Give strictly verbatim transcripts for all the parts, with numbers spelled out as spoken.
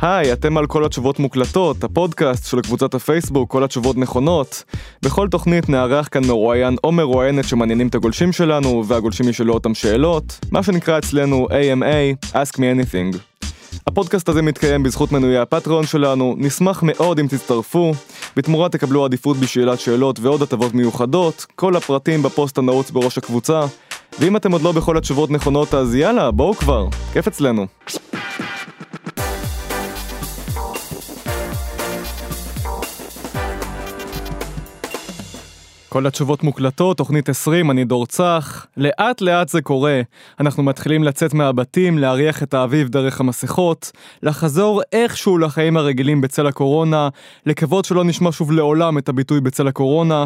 היי, אתם על כל התשובות מוקלטות, הפודקאסט של קבוצת הפייסבוק, כל התשובות נכונות. בכל תוכנית נערך כאן מרואיין או מרואיינת שמעניינים את הגולשים שלנו, והגולשים ישאלו אותם שאלות, מה שנקרא אצלנו A M A, Ask Me Anything. הפודקאסט הזה מתקיים בזכות מנויי הפטריון שלנו, נשמח מאוד אם תצטרפו, בתמורה תקבלו עדיפות בשאלת שאלות ועוד הטבות מיוחדות, כל הפרטים בפוסט הנעוץ בראש הקבוצה, ואם אתם עוד לא בכל התשובות נכונות, אז יאללה, בואו כבר, כיף אצלנו. כל התשובות מוקלטות, תוכנית עשרים, אני דור צח. לאט לאט זה קורה. אנחנו מתחילים לצאת מהבתים, להריח את האביב דרך המסכות, לחזור איכשהו לחיים הרגילים בצל הקורונה, לקוות שלא נשמע שוב לעולם את הביטוי בצל הקורונה,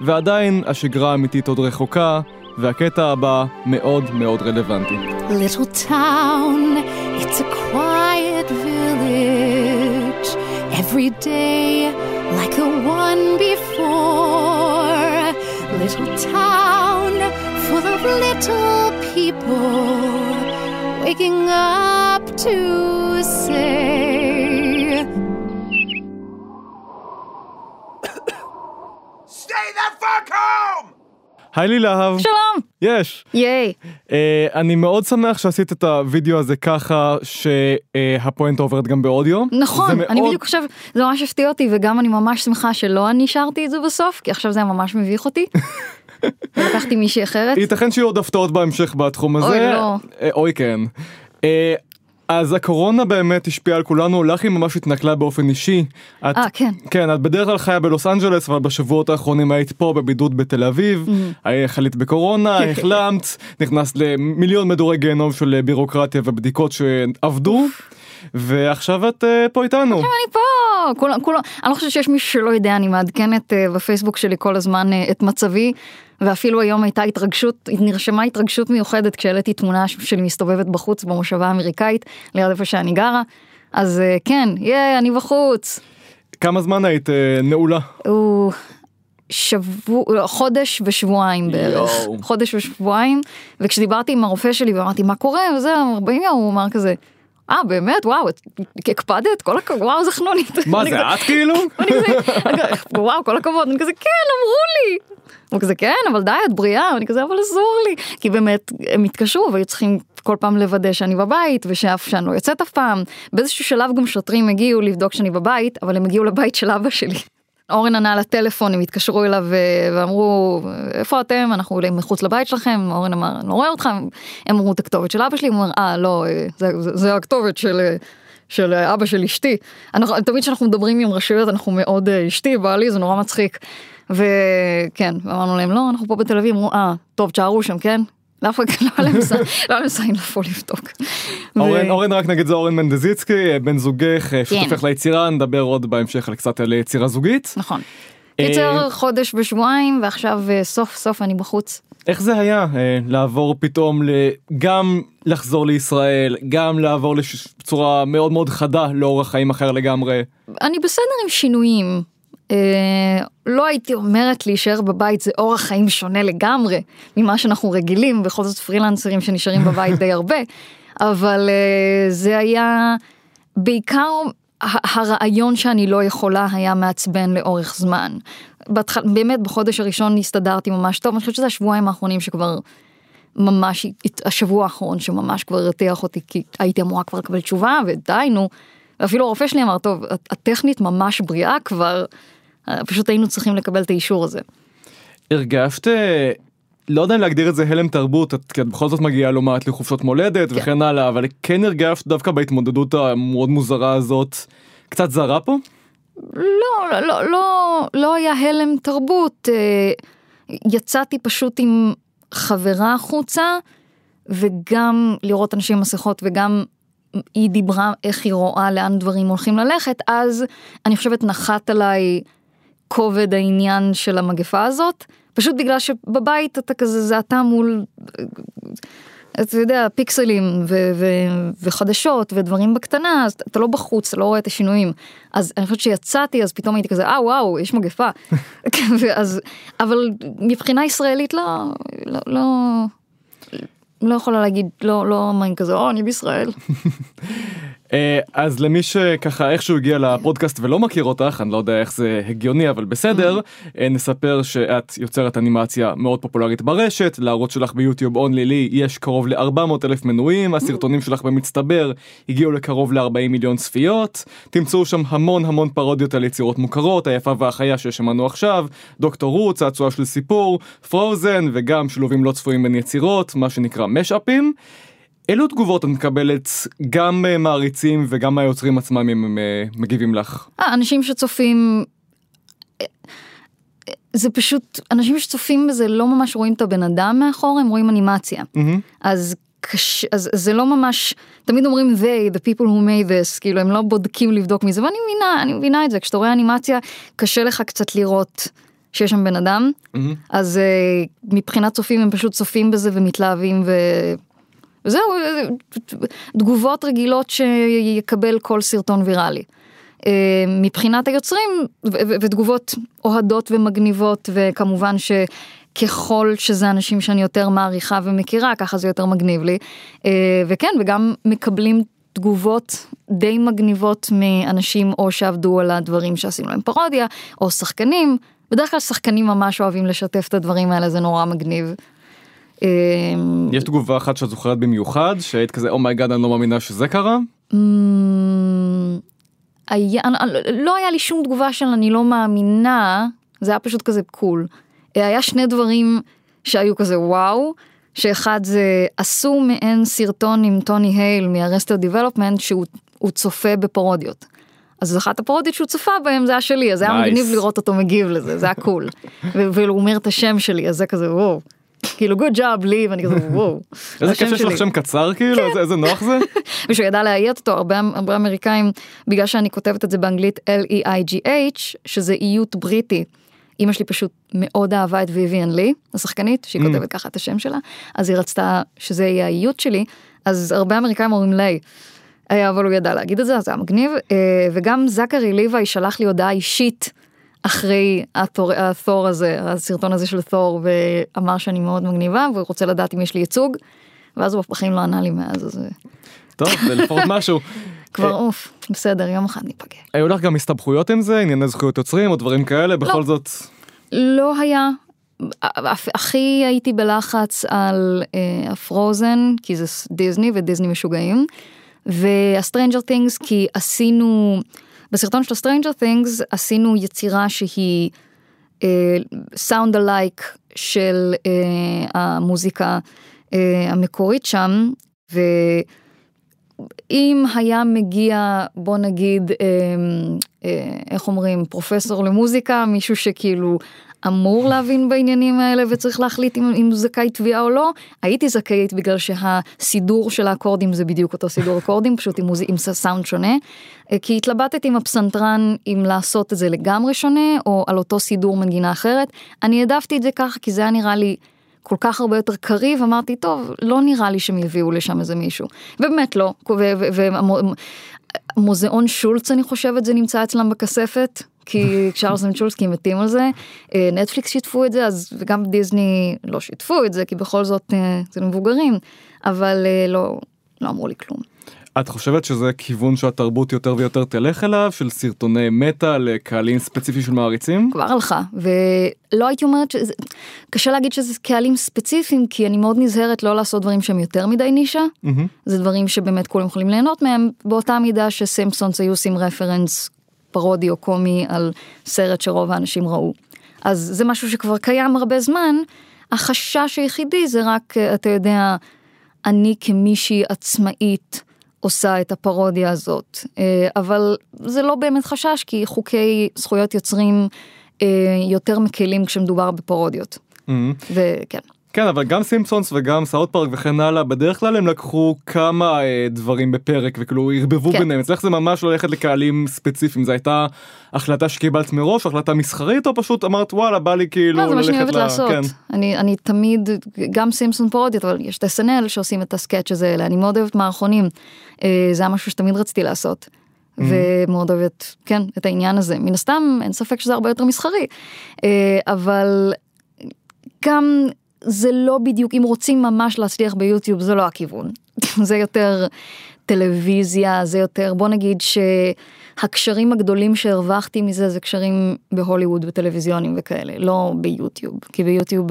ועדיין השגרה האמיתית עוד רחוקה, והקטע הבא מאוד מאוד רלוונטי. Little town, it's a quiet village. Every day, like the one before. Little town full of little people waking up to say Stay the fuck home! היי לי להב. שלום. יש. ייי. Uh, אני מאוד שמח שעשית את הוידאו הזה ככה שהפואנטה עוברת גם באודיו. נכון, אני מאוד... בדיוק חושב, זה ממש הפתיע אותי וגם אני ממש שמחה שלא אני שרתי את זה בסוף, כי עכשיו זה ממש מביך אותי. לקחתי מישהי אחרת. ייתכן שיהיו עוד הפתעות בהמשך בתחום הזה. אוי לא. אוי כן. אה... Uh, אז הקורונה באמת השפיעה על כולנו, לך היא ממש התנקלה באופן אישי. את, 아, כן. כן, את בדרך כלל חיה בלוס אנג'לס, אבל בשבועות האחרונים היית פה בבידוד בתל אביב, mm-hmm. חלית בקורונה, החלמת, נכנסת למיליון מדורי גיהנום של בירוקרטיה ובדיקות שעבדו, ועכשיו את uh, פה איתנו. עכשיו אני פה, כול, כול, אני לא חושבת שיש מישהו שלא יודע, אני מעדכנת uh, בפייסבוק שלי כל הזמן uh, את מצבי, ואפילו היום הייתה התרגשות, נרשמה התרגשות מיוחדת כשהעליתי תמונה שלי מסתובבת בחוץ במושבה האמריקאית, ליד איפה שאני גרה, אז כן, יאי, אני בחוץ. כמה זמן היית נעולה? הוא שבוע, חודש ושבועיים בערך, חודש ושבועיים, וכשדיברתי עם הרופא שלי ואמרתי, מה קורה? וזה, ארבעים יום, הוא אמר כזה, אה, באמת, וואו, הקפדת, כל הכבוד, וואו, זכנונית. מה זה, את כאילו? וואו, כל הכבוד, אני כזה, כן, אמרו לי. הוא כזה, כן, אבל די, את בריאה, ואני כזה, אבל אסור לי. כי באמת, הם התקשרו, והיו צריכים כל פעם לוודא שאני בבית, ושאף שאני לא יוצאת אף פעם. באיזשהו שלב גם שוטרים הגיעו לבדוק שאני בבית, אבל הם הגיעו לבית של אבא שלי. אורן ענה לטלפון, הם התקשרו אליו ואמרו, איפה אתם? אנחנו מחוץ לבית שלכם. אורן אמר, אני לא רואה אותך. הם אמרו את הכתובת של אבא שלי, הוא אמר, אה, לא, זה הכתובת של... של אבא של אשתי. אנחנו, תמיד שאנחנו מדברים עם רשויות, אנחנו מאוד אשתי, בעלי, זה נורא מצחיק. וכן, אמרנו להם, לא, אנחנו פה בתל אביב, אמרו, אה, טוב, תשארו שם, כן? לא למסעים לפעול לבדוק. אורן, רק נגיד זה אורן מנדלביץ', בן זוגך, שותפך ליצירה, נדבר עוד בהמשך קצת על יצירה זוגית. נכון. קיצר חודש בשבועיים, ועכשיו סוף סוף אני בחוץ. איך זה היה לעבור פתאום, גם לחזור לישראל, גם לעבור לצורה מאוד מאוד חדה, לאורח חיים אחר לגמרי? אני בסדר עם שינויים. לא הייתי אומרת להישאר בבית, זה אורח חיים שונה לגמרי, ממה שאנחנו רגילים, בכל זאת פרילנסרים שנשארים בבית די הרבה, אבל זה היה בעיקר... הרעיון שאני לא יכולה היה מעצבן לאורך זמן. באמת בחודש הראשון הסתדרתי ממש טוב, אני חושבת שזה השבועיים האחרונים שכבר ממש, השבוע האחרון שממש כבר הרתיח אותי, כי הייתי אמורה כבר לקבל תשובה, ודיינו, אפילו הרופא שלי אמר, טוב, הטכנית ממש בריאה כבר, פשוט היינו צריכים לקבל את האישור הזה. הרגשת... לא יודע אם להגדיר את זה הלם תרבות, כי את בכל זאת מגיעה לא מעט לחופשות מולדת וכן הלאה, אבל כן הרגשת דווקא בהתמודדות המאוד מוזרה הזאת, קצת זרה פה? לא, לא, לא, לא היה הלם תרבות, יצאתי פשוט עם חברה החוצה, וגם לראות אנשים מסכות, וגם היא דיברה איך היא רואה לאן דברים הולכים ללכת, אז אני חושבת נחת עליי כובד העניין של המגפה הזאת, פשוט בגלל שבבית אתה כזה, זה אתה מול, אתה יודע, פיקסלים ו- ו- וחדשות ודברים בקטנה, אז אתה לא בחוץ, אתה לא רואה את השינויים. אז אני חושבת שיצאתי, אז פתאום הייתי כזה, אה, וואו, יש מגפה. ואז, אבל מבחינה ישראלית לא, לא, לא, לא יכולה להגיד, לא, לא, מה כזה, או, אני בישראל. אז למי שככה איכשהו הגיע לפודקאסט ולא מכיר אותך, אני לא יודע איך זה הגיוני, אבל בסדר, נספר שאת יוצרת אנימציה מאוד פופולרית ברשת, להראות שלך ביוטיוב אונלי, לי יש קרוב ל-ארבע מאות אלף מנויים, הסרטונים שלך במצטבר הגיעו לקרוב ל-ארבעים מיליון צפיות, תמצאו שם המון המון פרודיות על יצירות מוכרות, היפה והחיה ששמענו עכשיו, דוקטור רות, צעצוע של סיפור, פרוזן, וגם שילובים לא צפויים בין יצירות, מה שנקרא משאפים. אילו תגובות את מקבלת גם מעריצים וגם היוצרים עצמם אם מגיבים לך? אנשים שצופים, זה פשוט, אנשים שצופים בזה לא ממש רואים את הבן אדם מאחור, הם רואים אנימציה. אז זה לא ממש, תמיד אומרים they, the people who made this, כאילו הם לא בודקים לבדוק מזה, ואני מבינה, אני מבינה את זה, כשאתה רואה אנימציה קשה לך קצת לראות שיש שם בן אדם, אז מבחינת צופים הם פשוט צופים בזה ומתלהבים ו... וזהו, תגובות רגילות שיקבל כל סרטון ויראלי. מבחינת היוצרים, ותגובות אוהדות ומגניבות, וכמובן שככל שזה אנשים שאני יותר מעריכה ומכירה, ככה זה יותר מגניב לי. וכן, וגם מקבלים תגובות די מגניבות מאנשים או שעבדו על הדברים שעשינו להם פרודיה, או שחקנים. בדרך כלל שחקנים ממש אוהבים לשתף את הדברים האלה, זה נורא מגניב. יש תגובה אחת שאת זוכרת במיוחד, שהיית כזה, "Oh my God, אני לא מאמינה שזה קרה"? לא היה לי שום תגובה של "אני לא מאמינה", זה היה פשוט כזה קול. היה שני דברים שהיו כזה, "וואו", שאחד זה, עשו מעין סרטון עם טוני הייל מהרסטר דיבלופמנט, שהוא צופה בפרודיות. אז אחת הפרודיות שהוא צפה בהם, זה היה שלי, אז זה היה מגניב לראות אותו מגיב לזה, זה היה קול. והוא אומר את השם שלי, אז זה כזה, "וואו". כאילו, good job, לי, ואני כזה, וואו. איזה כיף שיש לך שם קצר, כאילו, איזה נוח זה. ושהוא ידע להעיית אותו, הרבה אמריקאים, בגלל שאני כותבת את זה באנגלית L-E-I-G-H, שזה איות בריטי. אמא שלי פשוט מאוד אהבה את ויויאן לי, השחקנית, שהיא כותבת ככה את השם שלה, אז היא רצתה שזה יהיה האיות שלי, אז הרבה אמריקאים אומרים לי, אבל הוא ידע להגיד את זה, אז זה היה מגניב, וגם זכרי ליווי שלח לי הודעה אישית, אחרי התור הזה, הסרטון הזה של תור, ואמר שאני מאוד מגניבה, והוא רוצה לדעת אם יש לי ייצוג, ואז הוא בחיים לא ענה לי מאז, אז... טוב, זה לפחות משהו. כבר אוף, בסדר, יום אחד ניפגע. היו לך גם הסתבכויות עם זה, ענייני זכויות יוצרים, או דברים כאלה, בכל זאת? לא היה. הכי הייתי בלחץ על הפרוזן, כי זה דיזני, ודיזני משוגעים, והסטרנג'ר טינגס, כי עשינו... בסרטון של Stranger Things עשינו יצירה שהיא sound alike של המוזיקה המקורית שם, ואם היה מגיע, בוא נגיד, איך אומרים, פרופסור למוזיקה, מישהו שכאילו אמור להבין בעניינים האלה וצריך להחליט אם הוא זכאי תביעה או לא, הייתי זכאית בגלל שהסידור של האקורדים זה בדיוק אותו סידור אקורדים, פשוט עם סאונד שונה, כי התלבטתי עם הפסנתרן אם לעשות את זה לגמרי שונה, או על אותו סידור מנגינה אחרת. אני העדפתי את זה ככה, כי זה היה נראה לי כל כך הרבה יותר קריא, ואמרתי, טוב, לא נראה לי שהם יביאו לשם איזה מישהו. ובאמת לא. ומוזיאון שולץ, אני חושבת, זה נמצא אצלם בכספת, כי צ'ארלס וצ'ולסקי מתים על זה, נטפליקס שיתפו את זה, אז גם דיזני לא שיתפו את זה, כי בכל זאת זה מבוגרים, אבל לא, לא אמרו לי כלום. את חושבת שזה כיוון שהתרבות יותר ויותר תלך אליו, של סרטוני מטה לקהלים ספציפי של מעריצים? כבר הלכה, ולא הייתי אומרת שזה, קשה להגיד שזה קהלים ספציפיים, כי אני מאוד נזהרת לא לעשות דברים שהם יותר מדי נישה, mm-hmm. זה דברים שבאמת כולם יכולים ליהנות מהם, באותה מידה שסימפסונס היו עושים רפרנס פרודי או קומי על סרט שרוב האנשים ראו. אז זה משהו שכבר קיים הרבה זמן, החשש היחידי זה רק, אתה יודע, אני כמישהי עצמאית עושה את הפרודיה הזאת, אבל זה לא באמת חשש, כי חוקי זכויות יוצרים יותר מקלים כשמדובר בפרודיות. וכן. כן, אבל גם סימפסונס וגם סאוט פארק וכן הלאה, בדרך כלל הם לקחו כמה דברים בפרק וכאילו הרבבו ביניהם. אצלך זה ממש ללכת לקהלים ספציפיים, זו הייתה החלטה שקיבלת מראש, החלטה מסחרית, או פשוט אמרת וואלה, בא לי כאילו... לא, זה מה שאני אוהבת לעשות. אני תמיד, גם סימפסון פרודיות, אבל יש את אס אן אל שעושים את הסקאץ' הזה, אני מאוד אוהבת מערכונים, זה היה משהו שתמיד רציתי לעשות. ומאוד אוהבת, כן, את העניין הזה. מן הסתם, אין ספק שזה הרבה יותר מסחרי. אבל גם זה לא בדיוק, אם רוצים ממש להצליח ביוטיוב, זה לא הכיוון. זה יותר, טלוויזיה, זה יותר, בוא נגיד שהקשרים הגדולים שהרווחתי מזה, זה קשרים בהוליווד וטלוויזיונים וכאלה, לא ביוטיוב, כי ביוטיוב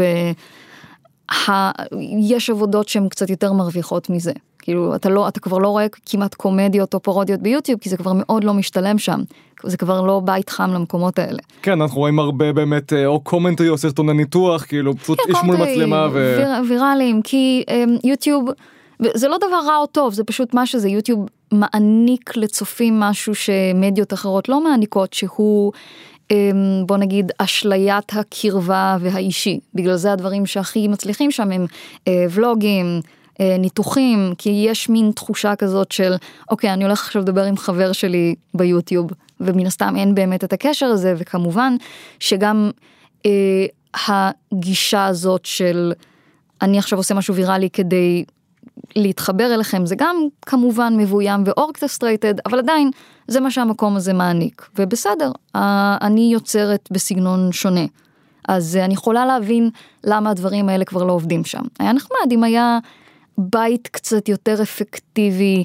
יש עבודות שהן קצת יותר מרוויחות מזה. כאילו, אתה לא, אתה כבר לא רואה כמעט קומדיות או פרודיות ביוטיוב, כי זה כבר מאוד לא משתלם שם. זה כבר לא בית חם למקומות האלה. כן, אנחנו רואים הרבה באמת, או קומנטרי או סרטון הניתוח, כאילו, פשוט יש מול מצלמה ו... ויראליים, כי יוטיוב, זה לא דבר רע או טוב, זה פשוט מה שזה, יוטיוב מעניק לצופים משהו שמדיות אחרות לא מעניקות, שהוא, בוא נגיד, אשליית הקרבה והאישי. בגלל זה הדברים שהכי מצליחים שם הם ולוגים, ניתוחים, כי יש מין תחושה כזאת של, אוקיי, אני הולך עכשיו לדבר עם חבר שלי ביוטיוב, ומן הסתם אין באמת את הקשר הזה, וכמובן שגם אה, הגישה הזאת של, אני עכשיו עושה משהו ויראלי כדי להתחבר אליכם, זה גם כמובן מבוים ואורקסטרייטד, אבל עדיין זה מה שהמקום הזה מעניק, ובסדר, אה, אני יוצרת בסגנון שונה, אז אה, אני יכולה להבין למה הדברים האלה כבר לא עובדים שם. היה נחמד אם היה בית קצת יותר אפקטיבי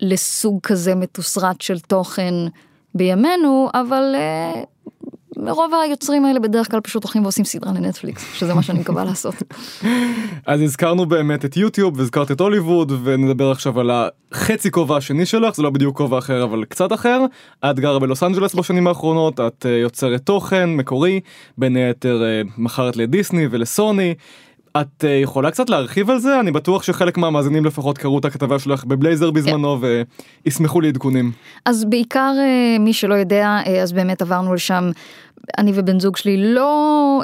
לסוג כזה מתוסרט של תוכן בימינו, אבל מרוב היוצרים האלה בדרך כלל פשוט הולכים ועושים סדרה לנטפליקס, שזה מה שאני מקווה לעשות. אז הזכרנו באמת את יוטיוב, והזכרת את הוליווד, ונדבר עכשיו על החצי כובע השני שלך, זה לא בדיוק כובע אחר, אבל קצת אחר. את גרה בלוס אנג'לס בשנים האחרונות, את יוצרת תוכן מקורי, בין היתר מכרת לדיסני ולסוני, את יכולה קצת להרחיב על זה? אני בטוח שחלק מהמאזינים לפחות קראו את הכתבה שלך בבלייזר בזמנו וישמחו לעדכונים. אז בעיקר מי שלא יודע, אז באמת עברנו לשם, אני ובן זוג שלי לא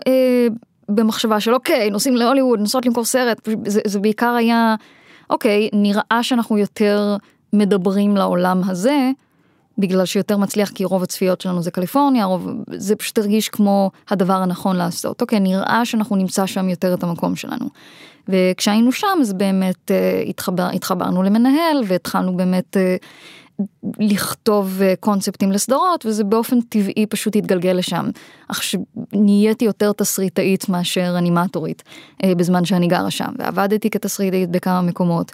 במחשבה של אוקיי, נוסעים להוליווד, נוסעות למכור סרט, זה, זה בעיקר היה, אוקיי, נראה שאנחנו יותר מדברים לעולם הזה, בגלל שיותר מצליח, כי רוב הצפיות שלנו זה קליפורניה, רוב, זה פשוט הרגיש כמו הדבר הנכון לעשות. אוקיי, נראה שאנחנו נמצא שם יותר את המקום שלנו. וכשהיינו שם, אז באמת אה, התחבר, התחברנו למנהל, והתחלנו באמת אה, לכתוב אה, קונספטים לסדרות, וזה באופן טבעי פשוט התגלגל לשם. אך שנהייתי יותר תסריטאית מאשר אנימטורית, אה, בזמן שאני גרה שם, ועבדתי כתסריטאית בכמה מקומות.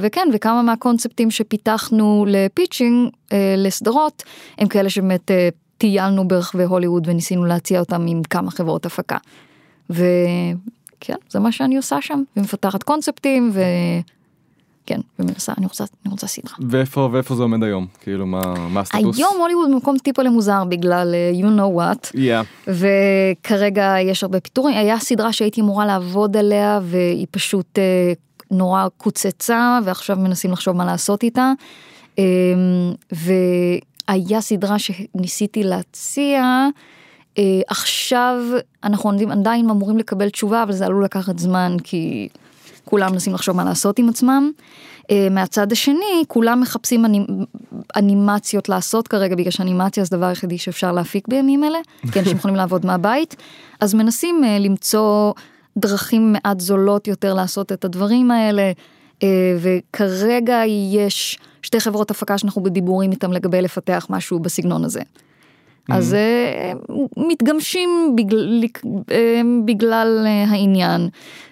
וכן, וכמה מהקונספטים שפיתחנו לפיצ'ינג, לסדרות, הם כאלה שבאמת טיילנו ברחבי הוליווד וניסינו להציע אותם עם כמה חברות הפקה. וכן, זה מה שאני עושה שם, ומפתחת קונספטים, וכן, ומנסה, אני רוצה, אני רוצה סדרה. ואיפה, ואיפה זה עומד היום? כאילו, מה, מה הסטטוס? היום הוליווד במקום טיפה למוזר בגלל you know what. Yeah. וכרגע יש הרבה פיתורים. היה סדרה שהייתי אמורה לעבוד עליה, והיא פשוט נורא קוצצה, ועכשיו מנסים לחשוב מה לעשות איתה, והיה סדרה שניסיתי להציע, עכשיו אנחנו עדיין אמורים לקבל תשובה, אבל זה עלול לקחת זמן, כי כולם מנסים לחשוב מה לעשות עם עצמם. מהצד השני, כולם מחפשים אנימציות לעשות כרגע, בגלל שאנימציה זה דבר היחידי שאפשר להפיק בימים אלה, כי אנשים יכולים לעבוד מהבית, אז מנסים למצוא דרכים מעט זולות יותר לעשות את הדברים האלה, וכרגע יש שתי חברות הפקה שאנחנו בדיבורים איתם לגבי לפתח משהו בסגנון הזה. אז מתגמשים בגלל העניין,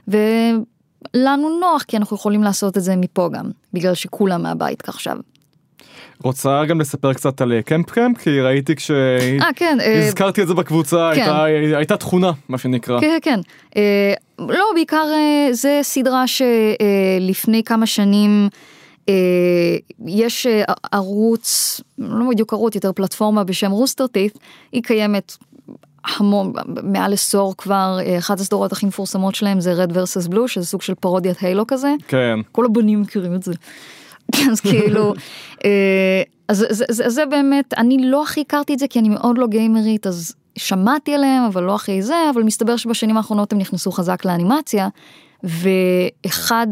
ולנו נוח, כי אנחנו יכולים לעשות את זה מפה גם, בגלל שכולם מהבית כעכשיו. רוצה גם לספר קצת על קמפ קמפ, כי ראיתי כשהזכרתי את זה בקבוצה, הייתה תכונה, מה שנקרא. כן, כן. לא, בעיקר זה סדרה שלפני כמה שנים יש ערוץ, לא בדיוק ערוץ, יותר פלטפורמה בשם רוסטר טית, היא קיימת המון, מעל עשור כבר, אחת הסדרות הכי מפורסמות שלהם זה Red versus Blue, שזה סוג של פרודיית Halo כזה. כן. כל הבנים מכירים את זה. אז כאילו, אז זה באמת, אני לא הכי הכרתי את זה, כי אני מאוד לא גיימרית, אז שמעתי עליהם, אבל לא הכי זה, אבל מסתבר שבשנים האחרונות הם נכנסו חזק לאנימציה, ואחד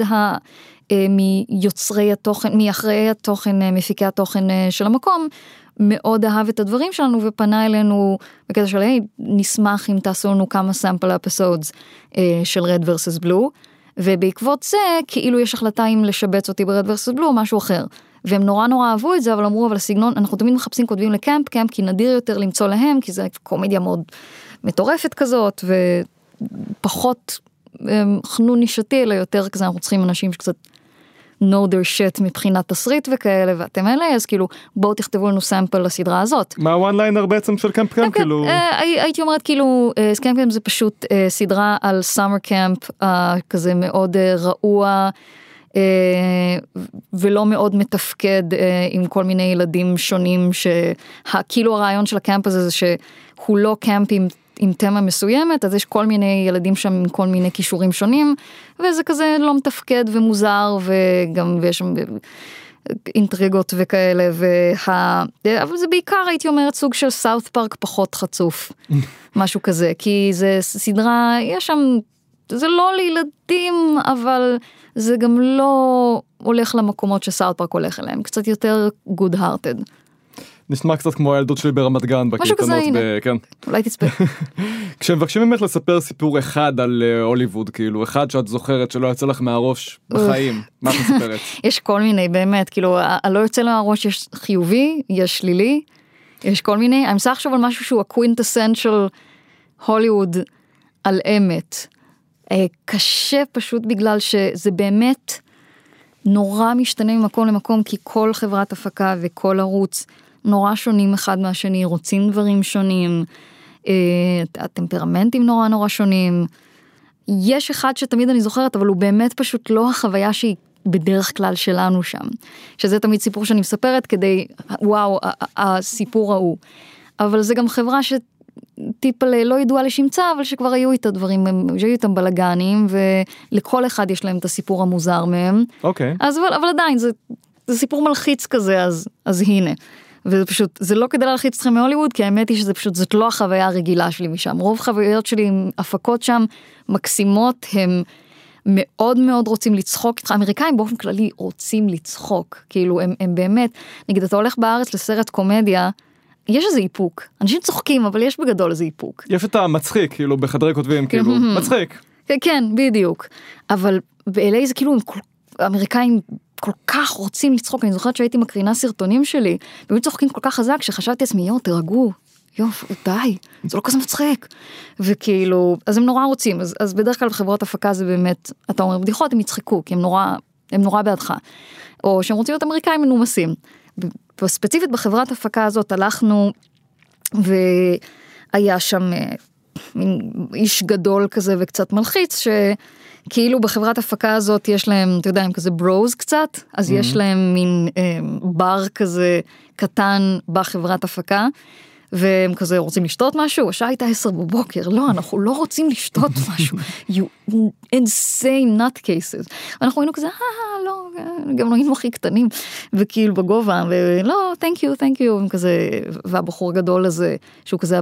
מיוצרי התוכן, מאחראי התוכן, מפיקי התוכן של המקום, מאוד אהב את הדברים שלנו, ופנה אלינו, בקטע של, נשמח אם תעשו לנו כמה sample episodes של Red versus Blue, ובעקבות זה, כאילו יש החלטה אם לשבץ אותי ברד ורסוס בלו או משהו אחר. והם נורא נורא אהבו את זה, אבל אמרו, אבל הסגנון, אנחנו תמיד מחפשים כותבים לקמפ קמפ, כי נדיר יותר למצוא להם, כי זה קומדיה מאוד מטורפת כזאת, ופחות חנון נשתי, אלא יותר כזה, אנחנו צריכים אנשים שקצת know their shit מבחינת תסריט וכאלה, ואתם אלה, אז כאילו, בואו תכתבו לנו סמפל לסדרה הזאת. מה הוואן ליינר בעצם של קמפ קמפ? הייתי אומרת כאילו, קמפ קמפ זה פשוט סדרה על סאמר קמפ, כזה מאוד רעוע, ולא מאוד מתפקד עם כל מיני ילדים שונים, שכאילו הרעיון של הקמפ הזה זה שהוא לא קמפ עם עם תמה מסוימת, אז יש כל מיני ילדים שם עם כל מיני כישורים שונים, וזה כזה לא מתפקד ומוזר, וגם יש שם אינטריגות וכאלה, וה... אבל זה בעיקר, הייתי אומרת, סוג של סאות' פארק פחות חצוף, משהו כזה, כי זה סדרה, יש שם, זה לא לילדים, אבל זה גם לא הולך למקומות שסאות' פארק הולך אליהם, קצת יותר good hearted. נשמע קצת כמו הילדות שלי ברמת גן, בקייטנות, כן. אולי תצפה. כשמבקשים באמת לספר סיפור אחד על הוליווד, כאילו, אחד שאת זוכרת שלא יוצא לך מהראש בחיים, מה את מספרת? יש כל מיני, באמת, כאילו, הלא יוצא לך מהראש, יש חיובי, יש שלילי, יש כל מיני, אני מנסה לחשוב על משהו שהוא הקווינטסנשל הוליווד על אמת. קשה פשוט בגלל שזה באמת נורא משתנה ממקום למקום, כי כל חברת הפקה וכל ערוץ, נורא שונים אחד מהשני, רוצים דברים שונים, הטמפרמנטים נורא נורא שונים. יש אחד שתמיד אני זוכרת, אבל הוא באמת פשוט לא החוויה שהיא בדרך כלל שלנו שם. שזה תמיד סיפור שאני מספרת כדי, וואו, הסיפור ההוא. אבל זה גם חברה שטיפה לא ידועה לשמצה, אבל שכבר היו איתה דברים, שהיו איתם בלגנים, ולכל אחד יש להם את הסיפור המוזר מהם. אוקיי. אז, אבל, אבל עדיין, זה, זה סיפור מלחיץ כזה, אז, אז הנה. וזה פשוט, זה לא כדי להלחיץ אתכם מהוליווד, כי האמת היא שזה פשוט, זאת לא החוויה הרגילה שלי משם. רוב חוויות שלי עם הפקות שם מקסימות, הם מאוד מאוד רוצים לצחוק. האמריקאים באופן כללי רוצים לצחוק, כאילו הם, הם באמת, נגיד אתה הולך בארץ לסרט קומדיה, יש איזה איפוק. אנשים צוחקים, אבל יש בגדול איזה איפוק. יש את המצחיק, כאילו בחדרי כותבים, כאילו, מצחיק. כן, בדיוק. אבל באלי זה כאילו, האמריקאים כל כך רוצים לצחוק, אני זוכרת שהייתי מקרינה סרטונים שלי, באמת צוחקים כל כך חזק, שחשבתי עצמי, יו, תרגעו, יו, די, זה לא כזה מצחיק, וכאילו, אז הם נורא רוצים, אז, אז בדרך כלל בחברות הפקה זה באמת, אתה אומר, בדיחות הם יצחקו, כי הם נורא, הם נורא בעדך, או שהם רוצים להיות אמריקאים מנומסים, ספציפית בחברת הפקה הזאת, הלכנו, והיה שם איש גדול כזה, וקצת מלחיץ, ש... כאילו בחברת הפקה הזאת יש להם, אתה יודע, הם כזה ברוז קצת, אז mm-hmm. יש להם מין אה, בר כזה קטן בחברת הפקה, והם כזה רוצים לשתות משהו, השעה הייתה עשר בבוקר, לא, אנחנו לא רוצים לשתות משהו, you insane nut cases, אנחנו היינו כזה, אה, לא, גם לא היינו הכי קטנים, וכאילו בגובה, ולא, thank you, thank you, כזה, והבחור הגדול הזה, שהוא כזה,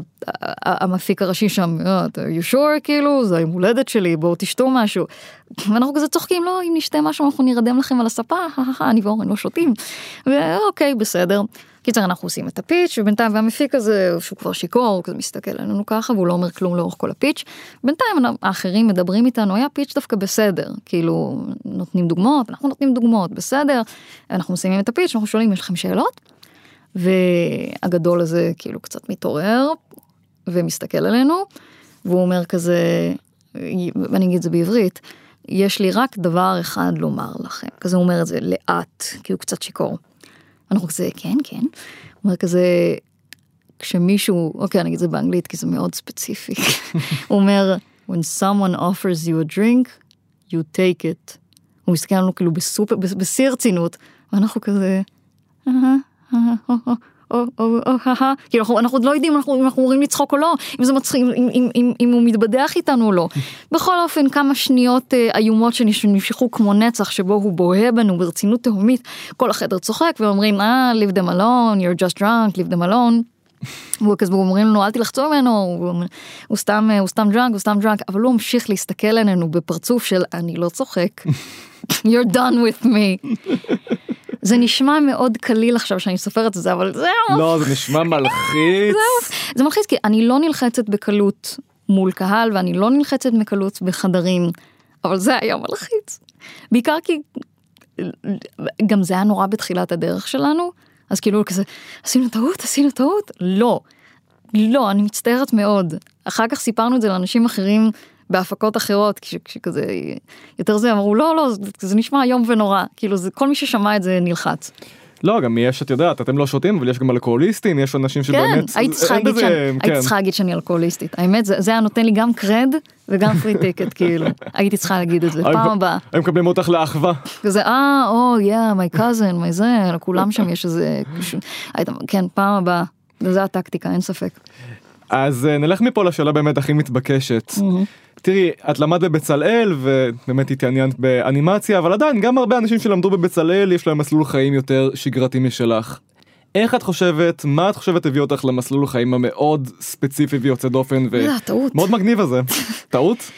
המפיק הראשי שם, you sure, כאילו, זה היום הולדת שלי, בואו תשתו משהו, ואנחנו כזה צוחקים, לא, אם נשתה משהו, אנחנו נרדם לכם על הספה, אני ואורן לא שותים, ואוקיי, בסדר, קיצר, אנחנו עושים את הפיץ', ובינתיים והמפיק הזה, שהוא כבר שיקור, הוא כזה מסתכל עלינו ככה, והוא לא אומר כלום לאורך כל הפיץ'. בינתיים האחרים מדברים איתנו, היה פיץ' דווקא בסדר, כאילו נותנים דוגמאות, אנחנו נותנים דוגמאות, בסדר, אנחנו מסיימים את הפיץ', אנחנו שואלים, יש לכם שאלות? והגדול הזה כאילו קצת מתעורר, ומסתכל עלינו, והוא אומר כזה, ואני אגיד את זה בעברית, יש לי רק דבר אחד לומר לכם, כזה הוא אומר את זה לאט, כאילו קצת שיקור. אנחנו כזה, כן, כן. הוא אומר כזה, כשמישהו, אוקיי, אני אגיד זה באנגלית, כי זה מאוד ספציפי. הוא אומר, when someone offers you a drink, you take it. הוא מסתכל לנו כאילו בסופר, בשיא הרצינות, ואנחנו כזה, כאילו אנחנו עוד לא יודעים אם אנחנו אומרים לצחוק או לא, אם זה מצחיק, אם הוא מתבדח איתנו או לא. בכל אופן, כמה שניות איומות שנמשכו כמו נצח, שבו הוא בוהה בנו ברצינות תהומית, כל החדר צוחק ואומרים, אה, leave them alone, you're just drunk, leave them alone. וכזו אומרים לנו, אל תלחצו ממנו, הוא סתם drunk, הוא סתם drunk, אבל הוא המשיך להסתכל עלינו בפרצוף של, אני לא צוחק, you're done with me. זה נשמע מאוד קליל עכשיו שאני סופרת את זה, אבל זהו. לא, זה נשמע מלחיץ. זה מלחיץ, כי אני לא נלחצת בקלות מול קהל, ואני לא נלחצת בקלות בחדרים, אבל זה היה מלחיץ. בעיקר כי גם זה היה נורא בתחילת הדרך שלנו, אז כאילו כזה, עשינו טעות, עשינו טעות? לא, לא, אני מצטערת מאוד. אחר כך סיפרנו את זה לאנשים אחרים, בהפקות אחרות, כשכזה, יותר זה אמרו, לא, לא, זה נשמע יום ונורא, כאילו, כל מי ששמע את זה נלחץ. לא, גם יש, את יודעת, אתם לא שותים, אבל יש גם אלכוהוליסטים, יש אנשים שבאמת... כן, הייתי צריכה להגיד שאני אלכוהוליסטית. האמת, זה היה נותן לי גם קרד וגם פרי טיקט, כאילו. הייתי צריכה להגיד את זה, פעם הבאה. הם מקבלים אותך לאחווה. כזה, אה, או, יא, מי קאזן, מי זה, לכולם שם יש איזה... כן, פעם הבאה. זו הטקטיקה, אין ספק. אז נלך מפה לשאלה באמת הכי מתבקשת. תראי, את למדת בבצלאל, ובאמת התעניינת באנימציה, אבל עדיין, גם הרבה אנשים שלמדו בבצלאל, יש להם מסלול חיים יותר שגרתי משלך. איך את חושבת, מה את חושבת הביא אותך למסלול חיים המאוד ספציפי ויוצא דופן, ומאוד מגניב הזה? טעות?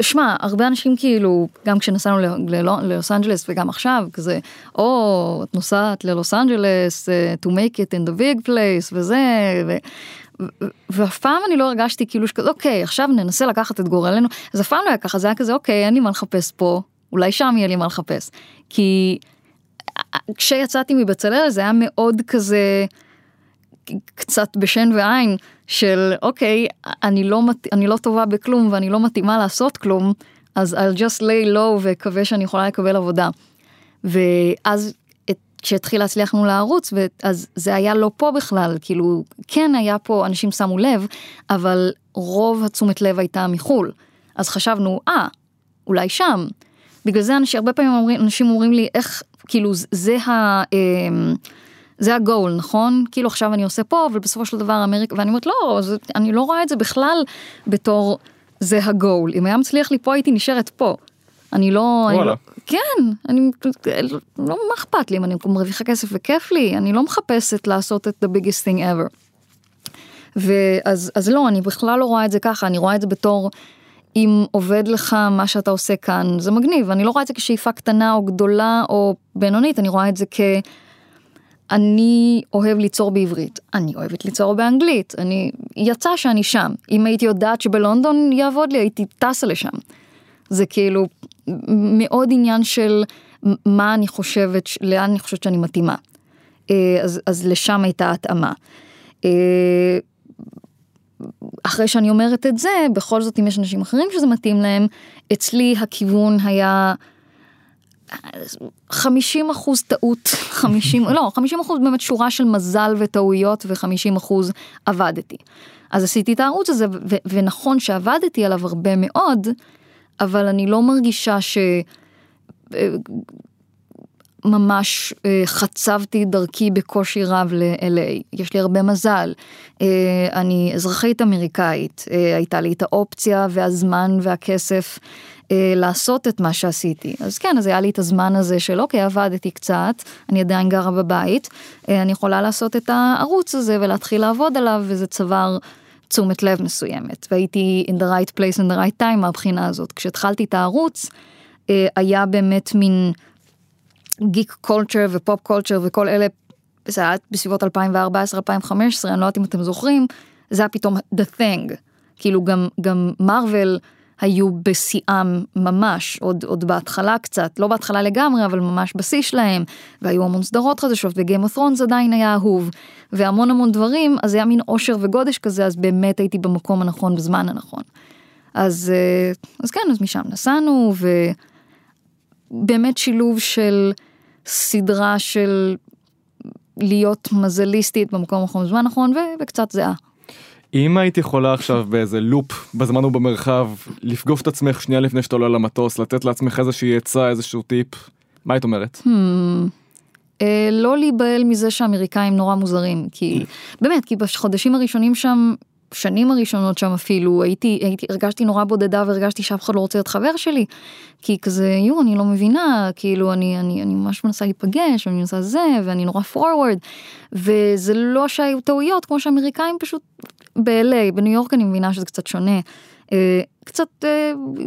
שמע, הרבה אנשים כאילו, גם כשנסענו ללוס אנג'לס וגם עכשיו, כזה, או, את נוסעת ללוס אנג'לס, to make it in the big place, וזה, ו... ואף פעם אני לא הרגשתי כאילו שכזה, אוקיי, עכשיו ננסה לקחת את גורלנו, אז אף פעם לא היה ככה, זה היה כזה, אוקיי, אין לי מה לחפש פה, אולי שם יהיה לי מה לחפש, כי כשיצאתי מבצלאל, זה היה מאוד כזה, קצת בשן ועין, של אוקיי, אני לא, אני לא טובה בכלום, ואני לא מתאימה לעשות כלום, אז I'll just lay low, וקווה שאני יכולה לקבל עבודה, ואז, כשהתחילה הצליחנו לערוץ, אז זה היה לא פה בכלל, כאילו, כן היה פה, אנשים שמו לב, אבל רוב התשומת לב הייתה מחול. אז חשבנו, אה, אולי שם. בגלל זה אנשים, הרבה פעמים אומרים, אנשים אומרים לי, איך, כאילו, זה ה... זה הגול, נכון? כאילו, עכשיו אני עושה פה, אבל בסופו של דבר, אמריקה, ואני אומרת, לא, אני לא רואה את זה בכלל בתור זה הגול. אם היה מצליח לי פה, הייתי נשארת פה. אני לא... וואלה. כן, אני לא מחפת לי, אני מרוויחה כסף וכיף לי, אני לא מחפשת לעשות את the biggest thing ever. ואז, אז לא, אני בכלל לא רואה את זה ככה, אני רואה את זה בתור, אם עובד לך מה שאתה עושה כאן, זה מגניב, אני לא רואה את זה כשאיפה קטנה או גדולה או בינונית, אני רואה את זה כ... אני אוהב ליצור בעברית, אני אוהבת ליצור באנגלית, אני... יצא שאני שם, אם הייתי יודעת שבלונדון יעבוד לי, הייתי טסה לשם. זה כאילו מאוד עניין של מה אני חושבת, לאן אני חושבת שאני מתאימה. אז, אז לשם הייתה התאמה. אחרי שאני אומרת את זה, בכל זאת אם יש אנשים אחרים שזה מתאים להם, אצלי הכיוון היה חמישים אחוז טעות, חמישים, לא, חמישים אחוז באמת שורה של מזל וטעויות, וחמישים אחוז עבדתי. אז עשיתי את הערוץ הזה, ו- ונכון שעבדתי עליו הרבה מאוד, אבל אני לא מרגישה שממש חצבתי דרכי בקושי רב ל-אל איי. יש לי הרבה מזל. אני אזרחית אמריקאית, הייתה לי את האופציה והזמן והכסף לעשות את מה שעשיתי. אז כן, אז היה לי את הזמן הזה של, אוקיי, עבדתי קצת, אני עדיין גרה בבית, אני יכולה לעשות את הערוץ הזה ולהתחיל לעבוד עליו, וזה צוואר... תשומת לב מסוימת, והייתי in the right place in the right time מהבחינה הזאת. כשהתחלתי את הערוץ, היה באמת מין גיק קולצ'ר ופופ קולצ'ר וכל אלה, זה היה בסביבות אלפיים וארבע עשרה אלפיים וחמש עשרה, אני לא יודעת אם אתם זוכרים, זה היה פתאום the thing, כאילו גם, גם מרוול היו בשיאם ממש, עוד, עוד בהתחלה קצת, לא בהתחלה לגמרי, אבל ממש בשיא שלהם, והיו המון סדרות חדשות, וגיים אוף ת'רונס עדיין היה אהוב, והמון המון דברים, אז היה מין עושר וגודש כזה, אז באמת הייתי במקום הנכון, בזמן הנכון. אז, אז כן, אז משם נסענו, ובאמת שילוב של סדרה של להיות מזליסטית במקום הנכון, בזמן הנכון, וקצת זהה. אם הייתי יכולה עכשיו באיזה לופ, בזמן ובמרחב, לפגוף את עצמך שנייה לפני שאתה עולה למטוס, לתת לעצמך איזושהי עצה, איזשהו טיפ, מה היית אומרת? לא להיבהל מזה שהאמריקאים נורא מוזרים, כי באמת, כי בחודשים הראשונים שם, שנים הראשונות שם אפילו, הרגשתי נורא בודדה, והרגשתי שאף אחד לא רוצה להיות חבר שלי, כי כזה, יו, אני לא מבינה, כאילו, אני ממש מנסה להיפגש, ואני מנסה זה, ואני נורא forward, וזה לא שהיו טעויות, כמו שהאמריקאים פשוט ב-אל איי, בניו יורק אני מבינה שזה קצת שונה, קצת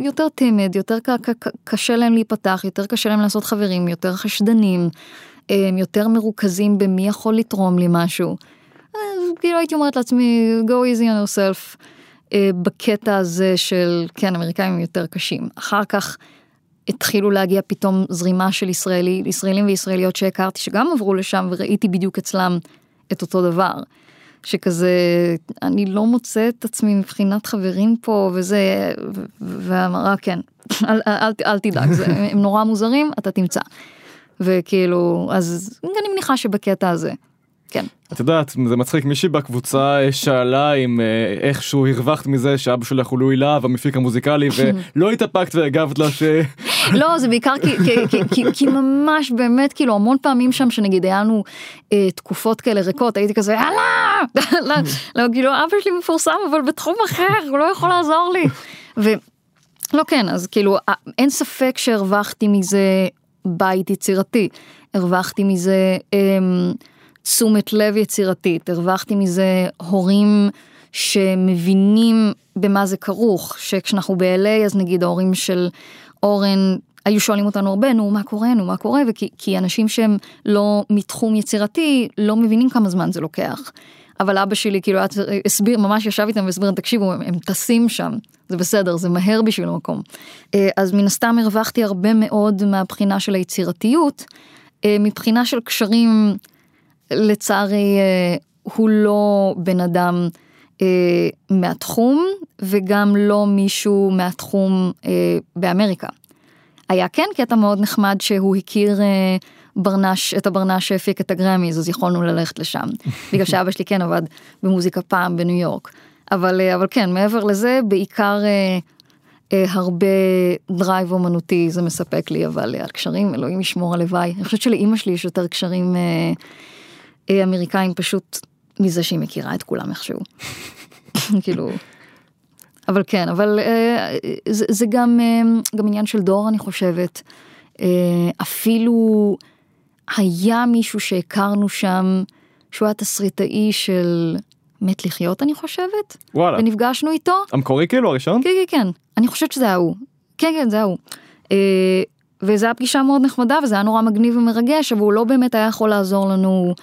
יותר תימד, יותר קשה להם להיפתח, יותר קשה להם לעשות חברים, יותר חשדנים, יותר מרוכזים במי יכול לתרום לי משהו. כאילו הייתי אומרת לעצמי, go easy on yourself, בקטע הזה של, כן, אמריקאים יותר קשים. אחר כך התחילו להגיע פתאום זרימה של ישראלי, ישראלים וישראליות שהכרתי, שגם עברו לשם וראיתי בדיוק אצלם את אותו דבר. שכזה, אני לא מוצא את עצמי מבחינת חברים פה, וזה, ואמרה, כן, אל, אל, אל תדאג, זה, הם נורא מוזרים, אתה תמצא. וכאילו, אז אני מניחה שבקטע הזה, כן. את יודעת, זה מצחיק, מישהי בקבוצה שאלה אם איכשהו הרווחת מזה שאבא שלך הוא לי להב, המפיק המוזיקלי, ולא התאפקת והגבת לה ש... לא, זה בעיקר כי ממש באמת, כאילו, המון פעמים שם שנגיד היינו תקופות כאלה ריקות, הייתי כזה, הלאה! לא, כאילו, אבא שלי מפורסם, אבל בתחום אחר, הוא לא יכול לעזור לי. ולא כן, אז כאילו, אין ספק שהרווחתי מזה בית יצירתי, הרווחתי מזה... תשומת לב יצירתית, הרווחתי מזה הורים שמבינים במה זה כרוך, שכשאנחנו בעלי, אז נגיד ההורים של אורן, היו שואלים אותנו הרבה, נו, מה קורה, נו, מה קורה, וכי, כי אנשים שהם לא מתחום יצירתי, לא מבינים כמה זמן זה לוקח. אבל אבא שלי, כאילו, הסביר, ממש ישב איתם והסביר, תקשיבו, הם, הם טסים שם, זה בסדר, זה מהר בשביל המקום. אז מן הסתם הרווחתי הרבה מאוד מהבחינה של היצירתיות, מבחינה של קשרים... לצערי הוא לא בן אדם אה, מהתחום, וגם לא מישהו מהתחום אה, באמריקה. היה כן קטע מאוד נחמד שהוא הכיר אה, ברנש, את הברנש שהפיק את הגרמיז, אז יכולנו ללכת לשם. בגלל שאבא שלי כן עבד במוזיקה פעם בניו יורק. אבל, אה, אבל כן, מעבר לזה, בעיקר אה, אה, הרבה דרייב אומנותי, זה מספק לי, אבל על קשרים, אלוהים ישמור הלוואי. אני חושבת שלאמא שלי יש יותר קשרים... אה, אמריקאים פשוט מזה שהיא מכירה את כולם איכשהו. כאילו, אבל כן, אבל זה גם עניין של דור, אני חושבת. אפילו היה מישהו שהכרנו שם, שהוא היה תסריטאי של מת לחיות, אני חושבת. וואלה. ונפגשנו איתו. המקורי כאילו הראשון? כן, כן, כן. אני חושבת שזה היה הוא. כן, כן, זה היה הוא. וזו הפגישה מאוד נחמדה, וזה היה נורא מגניב ומרגש, אבל הוא לא באמת היה יכול לעזור לנו...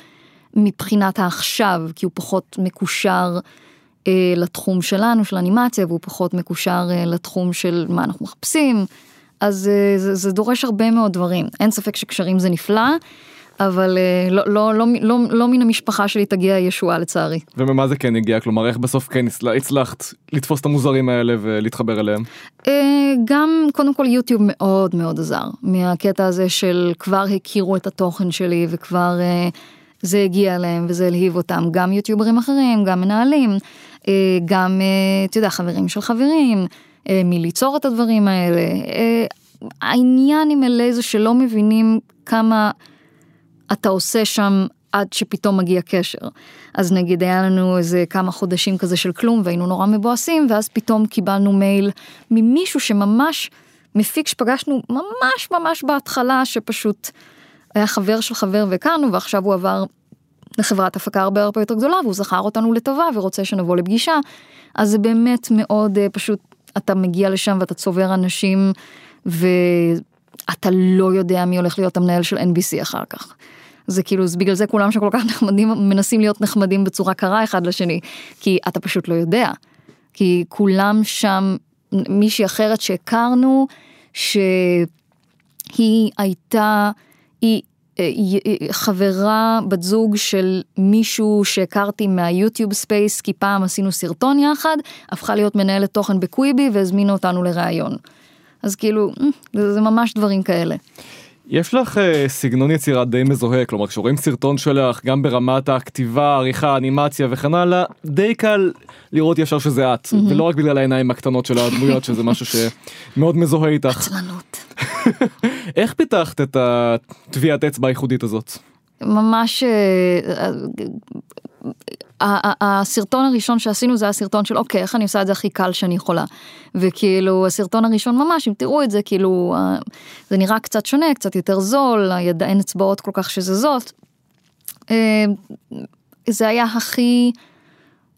מבחינת העכשיו, כי הוא פחות מקושר אה, לתחום שלנו, של אנימציה, והוא פחות מקושר אה, לתחום של מה אנחנו מחפשים, אז אה, זה, זה דורש הרבה מאוד דברים. אין ספק שקשרים זה נפלא, אבל אה, לא, לא, לא, לא, לא מן המשפחה שלי תגיע ישועה לצערי. וממה זה כן הגיע? כלומר, איך בסוף כן הצלחת לתפוס את המוזרים האלה ולהתחבר אליהם? אה, גם, קודם כל, יוטיוב מאוד מאוד עזר, מהקטע הזה של כבר הכירו את התוכן שלי, וכבר... אה, זה הגיע להם, וזה להיב אותם, גם יוטיוברים אחרים, גם מנהלים, גם, אתה יודע, חברים של חברים, מליצור את הדברים האלה. העניין עם אלה זה שלא מבינים כמה אתה עושה שם עד שפתאום מגיע קשר. אז נגיד, היה לנו איזה כמה חודשים כזה של כלום, והיינו נורא מבועסים, ואז פתאום קיבלנו מייל ממישהו שממש מפיק, שפגשנו ממש ממש בהתחלה, שפשוט... היה חבר של חבר והכרנו, ועכשיו הוא עבר לחברת הפקה הרבה הרבה יותר גדולה, והוא זכר אותנו לטובה, ורוצה שנבוא לפגישה. אז זה באמת מאוד פשוט, אתה מגיע לשם ואתה צובר אנשים, ואתה לא יודע מי הולך להיות המנהל של אן בי סי אחר כך. זה כאילו, זה בגלל זה כולם שכל כך נחמדים, מנסים להיות נחמדים בצורה קרה אחד לשני, כי אתה פשוט לא יודע. כי כולם שם, מישהי אחרת שהכרנו, שהיא הייתה... היא, היא, היא חברה בת זוג של מישהו שהכרתי מהיוטיוב ספייס, כי פעם עשינו סרטון יחד, הפכה להיות מנהלת תוכן בקוויבי, והזמינו אותנו לראיון. אז כאילו, זה, זה ממש דברים כאלה. יש לך uh, סגנון יצירה די מזוהה, כלומר, כשרואים סרטון שלך, גם ברמת הכתיבה, עריכה, אנימציה וכן הלאה, די קל לראות ישר שזה את, mm-hmm. ולא רק בגלל העיניים הקטנות של הדמויות, שזה משהו שמאוד מזוהה איתך. עצלנות. איך פיתחת את הטביעת אצבע הייחודית הזאת? ממש, הסרטון הראשון שעשינו זה הסרטון של, אוקיי, איך אני עושה את זה הכי קל שאני יכולה. וכאילו, הסרטון הראשון ממש, אם תראו את זה, כאילו, זה נראה קצת שונה, קצת יותר זול, אין אצבעות כל כך שזזות. זה היה הכי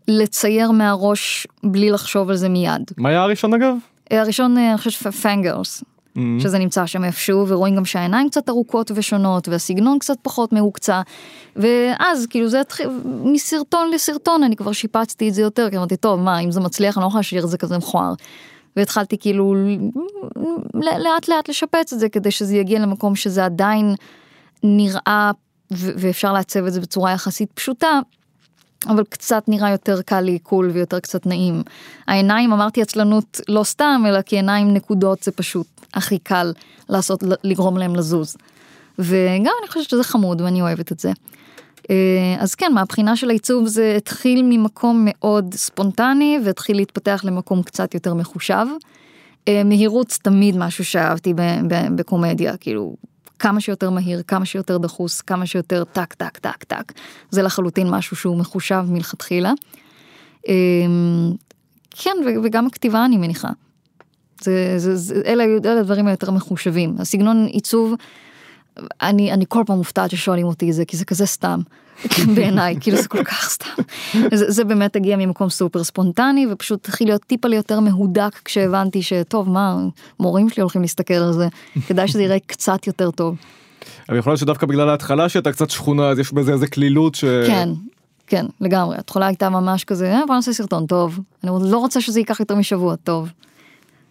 לצייר מהראש, בלי לחשוב על זה מיד. מה היה הראשון אגב? הראשון, אני חושב, פנגרס. Mm-hmm. שזה נמצא שם איפשהו, ורואים גם שהעיניים קצת ארוכות ושונות, והסגנון קצת פחות מהוקצה, ואז כאילו זה התחיל, מסרטון לסרטון אני כבר שיפצתי את זה יותר, כי אמרתי, טוב, מה, אם זה מצליח, אני לא יכולה להשאיר את זה כזה מכוער, והתחלתי כאילו לאט לאט לשפץ את זה, כדי שזה יגיע למקום שזה עדיין נראה, ו- ואפשר לעצב את זה בצורה יחסית פשוטה, אבל קצת נראה יותר קל לעיכול ויותר קצת נעים. העיניים, אמרתי עצלנות לא סתם, אלא כי עיניים נקודות זה פשוט הכי קל לעשות, לגרום להם לזוז. וגם אני חושבת שזה חמוד ואני אוהבת את זה. אז כן, מהבחינה של העיצוב זה התחיל ממקום מאוד ספונטני, והתחיל להתפתח למקום קצת יותר מחושב. מהירות תמיד משהו שאהבתי בקומדיה, כאילו כמה שיותר מהיר, כמה שיותר דחוס, כמה שיותר טק, טק, טק, טק. זה לחלוטין משהו שהוא מחושב מלכתחילה. כן, וגם הכתיבה אני מניחה. אלה הדברים היותר מחושבים. הסגנון עיצוב, אני, אני כל פעם מופתעת ששואלים אותי זה, כי זה כזה סתם, בעיניי, כאילו זה כל כך סתם. זה, זה באמת הגיע ממקום סופר ספונטני, ופשוט התחיל להיות טיפה ליותר מהודק, כשהבנתי שטוב, מה, מורים שלי הולכים להסתכל על זה, כדאי שזה יראה קצת יותר טוב. אבל יכול להיות שדווקא בגלל ההתחלה שאתה קצת שכונה, אז יש בזה איזה כלילות ש... כן, כן, לגמרי. התחלה הייתה ממש כזה, אה, בוא נעשה סרטון, טוב. אני לא רוצה שזה ייקח יותר משבוע, טוב.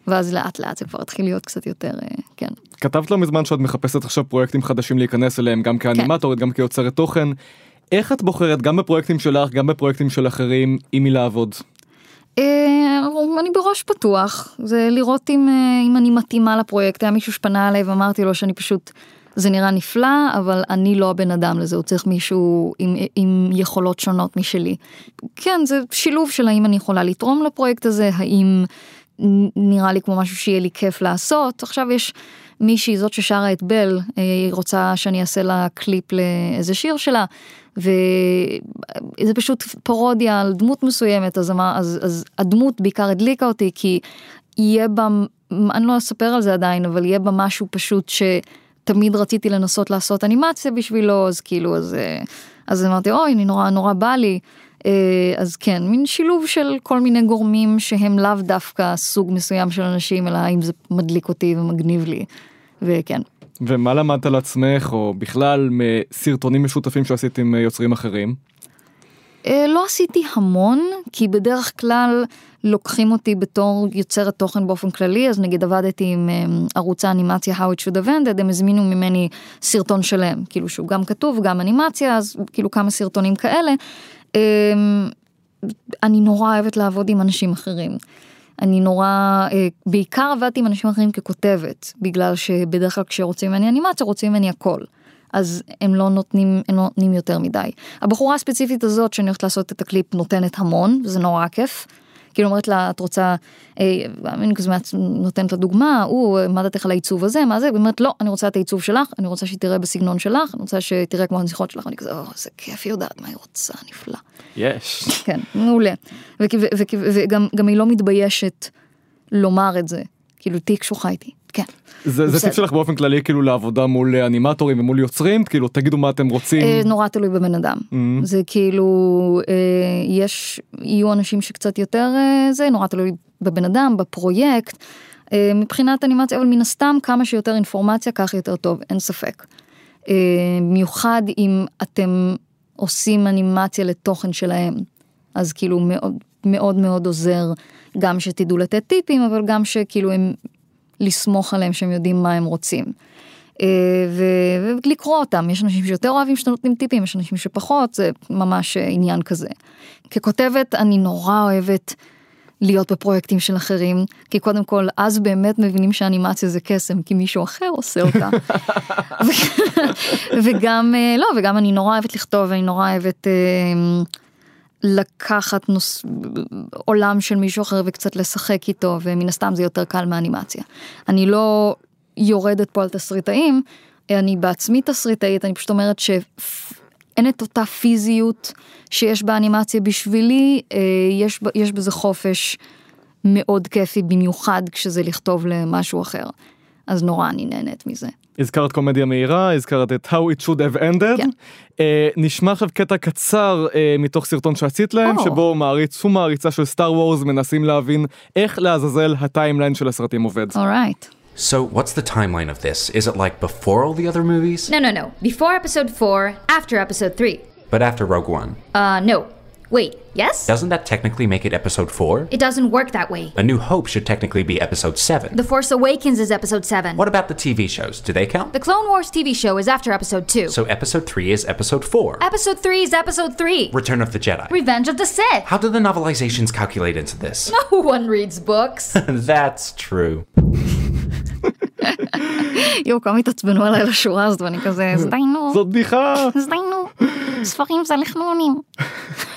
ואז לאט לאט זה כבר התחיל להיות קצת יותר, כן. כתבת לו מזמן שאת מחפשת עכשיו פרויקטים חדשים להיכנס אליהם, גם כאנימטורית, גם כיוצרת תוכן. איך את בוחרת, גם בפרויקטים שלך, גם בפרויקטים של אחרים, עם מי לעבוד? אני בראש פתוח, זה לראות אם אני מתאימה לפרויקט. היה מישהו שפנה עליי ואמרתי לו שאני פשוט, זה נראה נפלא, אבל אני לא הבן אדם לזה, הוא צריך מישהו עם יכולות שונות משלי. כן, זה שילוב של האם אני יכולה לתרום לפרויקט הזה, האם נראה לי כמו משהו שיהיה לי כיף לעשות. עכשיו יש מישהי זאת ששרה את בל, היא רוצה שאני אעשה לה קליפ לאיזה שיר שלה, וזה פשוט פרודיה על דמות מסוימת, אז, אז, אז הדמות בעיקר הדליקה אותי, כי יהיה בה, אני לא אספר על זה עדיין, אבל יהיה בה משהו פשוט שתמיד רציתי לנסות לעשות אנימציה בשבילו, אז כאילו, אז, אז אמרתי, אוי, אני נורא, נורא בא לי, אז כן, מין שילוב של כל מיני גורמים שהם לאו דווקא סוג מסוים של אנשים, אלא אם זה מדליק אותי ומגניב לי, וכן. ומה למדת על עצמך, או בכלל מסרטונים משותפים שעשית עם יוצרים אחרים? לא עשיתי המון, כי בדרך כלל לוקחים אותי בתור יוצרת תוכן באופן כללי, אז נגיד עבדתי עם ערוץ האנימציה How It Should Have Ended, הם הזמינו ממני סרטון שלם, כאילו שהוא גם כתוב, גם אנימציה, אז כאילו כמה סרטונים כאלה, אני נורא אוהבת לעבוד עם אנשים אחרים. אני נורא, בעיקר עבדתי עם אנשים אחרים ככותבת, בגלל שבדרך כלל כשרוצים ממני אנימציה, רוצים ממני הכל. אז הם לא נותנים, הם לא נותנים יותר מדי. הבחורה הספציפית הזאת שאני הולכת לעשות את הקליפ נותנת המון, וזה נורא כיף. כאילו אומרת לה, את רוצה, אני כזאת נותנת לה דוגמה, הוא, מה דעתך על העיצוב הזה, מה זה? באמת, לא, אני רוצה את העיצוב שלך, אני רוצה שתראה בסגנון שלך, אני רוצה שתראה כמו הנסיכות שלך, אני כזה, זה כיף, היא יודעת מה היא רוצה, נפלא. יש. כן, מעולה. וגם היא לא מתביישת לומר את זה, כאילו תיקשו חייתי. כן. זה טיפ שלך באופן כללי, כאילו לעבודה מול אנימטורים ומול יוצרים, כאילו תגידו מה אתם רוצים. נורא תלוי בבן אדם. זה כאילו, יש, יהיו אנשים שקצת יותר זה, נורא תלוי בבן אדם, בפרויקט, מבחינת אנימציה, אבל מן הסתם כמה שיותר אינפורמציה, כך יותר טוב, אין ספק. מיוחד אם אתם עושים אנימציה לתוכן שלהם, אז כאילו מאוד מאוד מאוד עוזר, גם שתדעו לתת טיפים, אבל גם שכאילו הם לסמוך עליהם שהם יודעים מה הם רוצים. ולקרוא אותם. יש אנשים שיותר אוהבים שנותנים טיפים, יש אנשים שפחות, זה ממש עניין כזה. ככותבת, אני נורא אוהבת להיות בפרויקטים של אחרים, כי קודם כל, אז באמת מבינים שהאנימציה זה קסם, כי מישהו אחר עושה אותה. וגם, לא, וגם אני נורא אוהבת לכתוב, אני נורא אוהבת לקחת נוס... עולם של מישהו אחר וקצת לשחק איתו, ומן הסתם זה יותר קל מהאנימציה. אני לא יורדת פה על תסריטאים, אני בעצמי תסריטאית, אני פשוט אומרת שאין את אותה פיזיות שיש באנימציה בשבילי, יש, יש בזה חופש מאוד כיפי, במיוחד כשזה לכתוב למשהו אחר. אז נורא אני נהנית מזה. הזכרת קומדיה מהירה, הזכרת את How It Should Have Ended. Yeah. Uh, נשמע עכשיו קטע קצר uh, מתוך סרטון שעשית להם, oh. שבו מעריץ ומעריצה של סטאר וורז מנסים להבין איך לעזאזל הטיימליין של הסרטים עובד. Alright. So what's the timeline of this? Is it like before all the other movies? No, no, no. Before episode four, after episode three. But after Rogue One? Uh, no. Wait, yes? Doesn't that technically make it episode four? It doesn't work that way. A New Hope should technically be episode seven. The Force Awakens is episode seven. What about the T V shows? Do they count? The Clone Wars T V show is after episode two. So episode three is episode four. Episode three is episode three. Return of the Jedi. Revenge of the Sith. How do the novelizations calculate into this? No one reads books. That's true. יו, כמה התעצבנו עליי לשורה הזאת, ואני כזה, סדיינו. זאת בדיחה. סדיינו. ספרים זה לחנונים.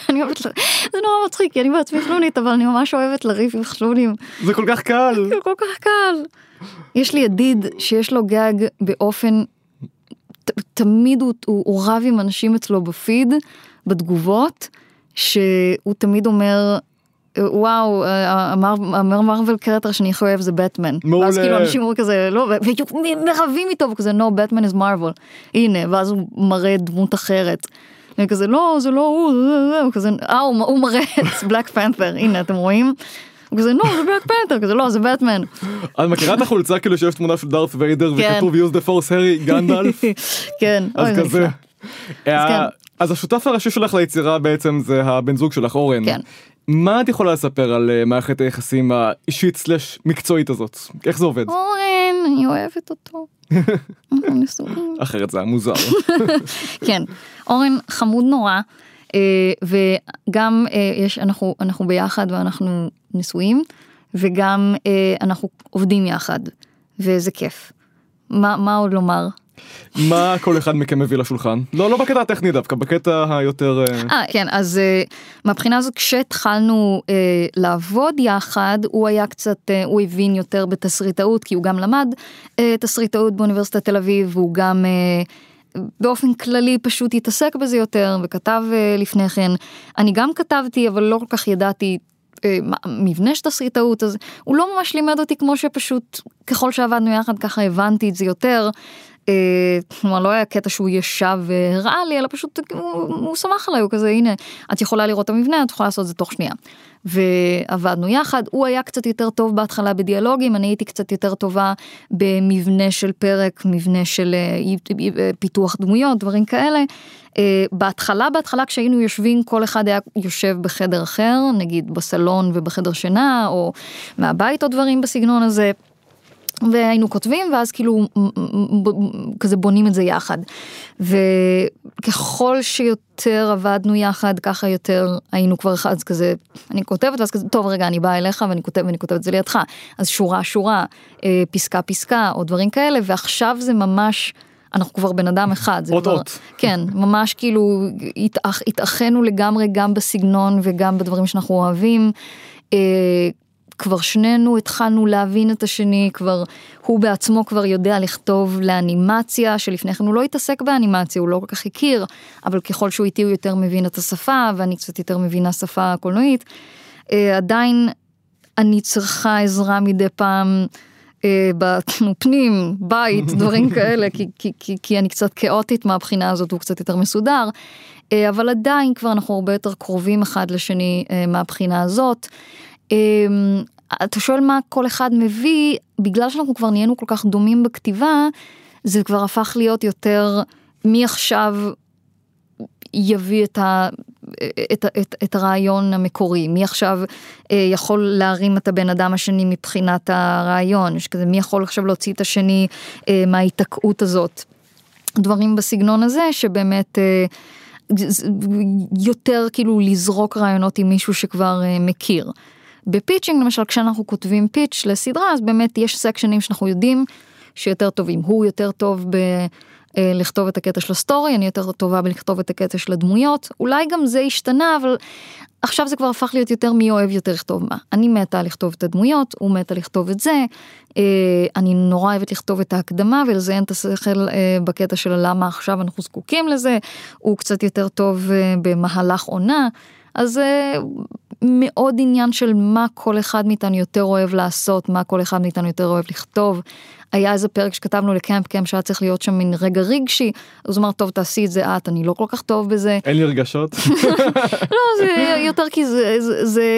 אני אוהבת, זה נורא מצחיק, כי אני בעצמי חנונית, אבל אני ממש אוהבת לריב עם חנונים. זה כל כך קל. כל כך קל. יש לי ידיד שיש לו גג באופן, תמיד הוא רב עם אנשים אצלו בפיד, בתגובות, שהוא תמיד אומר, וואו, אמר מרוול קרטר שאני הכי אוהב זה בטמן. מעולה. ואז כאילו אנשים אומרים כזה, לא, ומרבים איתו, וכזה, no, Batman is Marvel. הנה, ואז הוא מראה דמות אחרת. וכזה, לא, זה לא הוא, וכזה, אה, הוא מראה את בלאק פנת'ר, הנה, אתם רואים? וכזה, לא, זה בלאק פנת'ר, כזה, לא, זה בטמן. את מכירה את החולצה כאילו שיש תמונה של דארת ויידר, וכתוב, use the force, הרי, גנדלף? כן. אז כזה. אז השותף הראשי שלך ליצירה בעצם זה הבן זוג שלך, אורן. כן. מה את יכולה לספר על מערכת היחסים האישית סלש מקצועית הזאת? איך זה עובד? אורן, אני אוהבת אותו. אחרת זה המוזר. כן, אורן חמוד נורא, וגם אנחנו ביחד ואנחנו נשואים, וגם אנחנו עובדים יחד, וזה כיף. מה עוד לומר? מה כל אחד מכם מביא לשולחן? לא, לא בקטע הטכני דווקא, בקטע היותר... אה, כן, אז מהבחינה הזאת, כשהתחלנו לעבוד יחד, הוא היה קצת, הוא הבין יותר בתסריטאות, כי הוא גם למד תסריטאות באוניברסיטת תל אביב, והוא גם באופן כללי פשוט התעסק בזה יותר, וכתב לפני כן. אני גם כתבתי, אבל לא כל כך ידעתי מבנה של תסריטאות, אז הוא לא ממש לימד אותי כמו שפשוט, ככל שעבדנו יחד, ככה הבנתי את זה יותר. כלומר, לא היה קטע שהוא ישב והראה לי, אלא פשוט הוא שמח עליי, הוא כזה, הנה, את יכולה לראות את המבנה, את יכולה לעשות את זה תוך שנייה. ועבדנו יחד, הוא היה קצת יותר טוב בהתחלה בדיאלוגים, אני הייתי קצת יותר טובה במבנה של פרק, מבנה של פיתוח דמויות, דברים כאלה. בהתחלה, בהתחלה, כשהיינו יושבים, כל אחד היה יושב בחדר אחר, נגיד בסלון ובחדר שינה, או מהבית או דברים בסגנון הזה, והיינו כותבים, ואז כאילו כזה בונים את זה יחד. וככל שיותר עבדנו יחד, ככה יותר היינו כבר אחד, אז כזה, אני כותבת, ואז כזה, טוב, רגע, אני באה אליך, ואני כותבת, ואני כותבת את זה לידך. אז שורה, שורה, פסקה, פסקה, או דברים כאלה, ועכשיו זה ממש, אנחנו כבר בן אדם אחד. אוטות. כן, ממש כאילו, התאחנו לגמרי, גם בסגנון, וגם בדברים שאנחנו אוהבים, כבר שנינו התחלנו להבין את השני, כבר, הוא בעצמו כבר יודע לכתוב לאנימציה, שלפני כן הוא לא התעסק באנימציה, הוא לא כל כך הכיר, אבל ככל שהוא איתי הוא יותר מבין את השפה, ואני קצת יותר מבינה שפה הקולנועית, עדיין אני צריכה עזרה מדי פעם, בתנופנים, בית, דברים כאלה, כי, כי, כי, כי אני קצת כאוטית מהבחינה הזאת, הוא קצת יותר מסודר, אבל עדיין כבר אנחנו הרבה יותר קרובים אחד לשני מהבחינה הזאת, אתה שואל מה כל אחד מביא, בגלל שאנחנו כבר נהיינו כל כך דומים בכתיבה, זה כבר הפך להיות יותר מי עכשיו יביא את ה, את, את, את הרעיון המקורי, מי עכשיו יכול להרים את הבן אדם השני מבחינת הרעיון, מי יכול עכשיו להוציא את השני מההתעקעות הזאת, דברים בסגנון הזה שבאמת יותר כאילו לזרוק רעיונות עם מישהו שכבר מכיר. בפיצ'ינג, למשל, כשאנחנו כותבים פיץ' לסדרה, אז באמת יש סקשנים שאנחנו יודעים שיותר טובים. הוא יותר טוב בלכתוב את הקטע של הסטורי, אני יותר טובה בלכתוב את הקטע של הדמויות. אולי גם זה השתנה, אבל עכשיו זה כבר הפך להיות יותר מי אוהב יותר לכתוב מה. אני מתה לכתוב את הדמויות, הוא מתה לכתוב את זה, אני נורא אוהבת לכתוב את ההקדמה, ולזיין את השכל בקטע של למה עכשיו אנחנו זקוקים לזה, הוא קצת יותר טוב במהלך עונה, אז מאוד עניין של מה כל אחד מאיתנו יותר אוהב לעשות, מה כל אחד מאיתנו יותר אוהב לכתוב, היה איזה פרק שכתבנו לקמפ קמפ שהיה צריך להיות שם מין רגע רגשי, אז הוא אמר, טוב, תעשי את זה את, אני לא כל כך טוב בזה. אין לי רגשות. לא, זה יותר כי זה, זה, זה,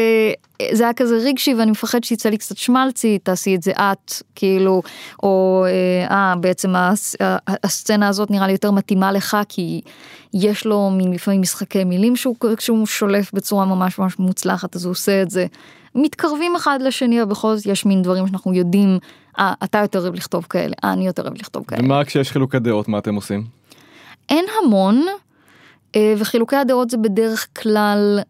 זה היה כזה רגשי, ואני מפחד שיצא לי קצת שמלצי, תעשי את זה את, כאילו, או, אה, בעצם הס, הסצנה הזאת נראה לי יותר מתאימה לך, כי יש לו מין לפעמים משחקי מילים שהוא, שהוא שולף בצורה ממש ממש מוצלחת, אז הוא עושה את זה. מתקרבים אחד לשני, ובכל זאת יש מין דברים שאנחנו יודעים, אה, אתה יותר אוהב לכתוב כאלה, אה, אני יותר אוהב לכתוב כאלה. ומה כשיש חילוקי דעות, מה אתם עושים? אין המון, וחילוקי הדעות זה בדרך כלל,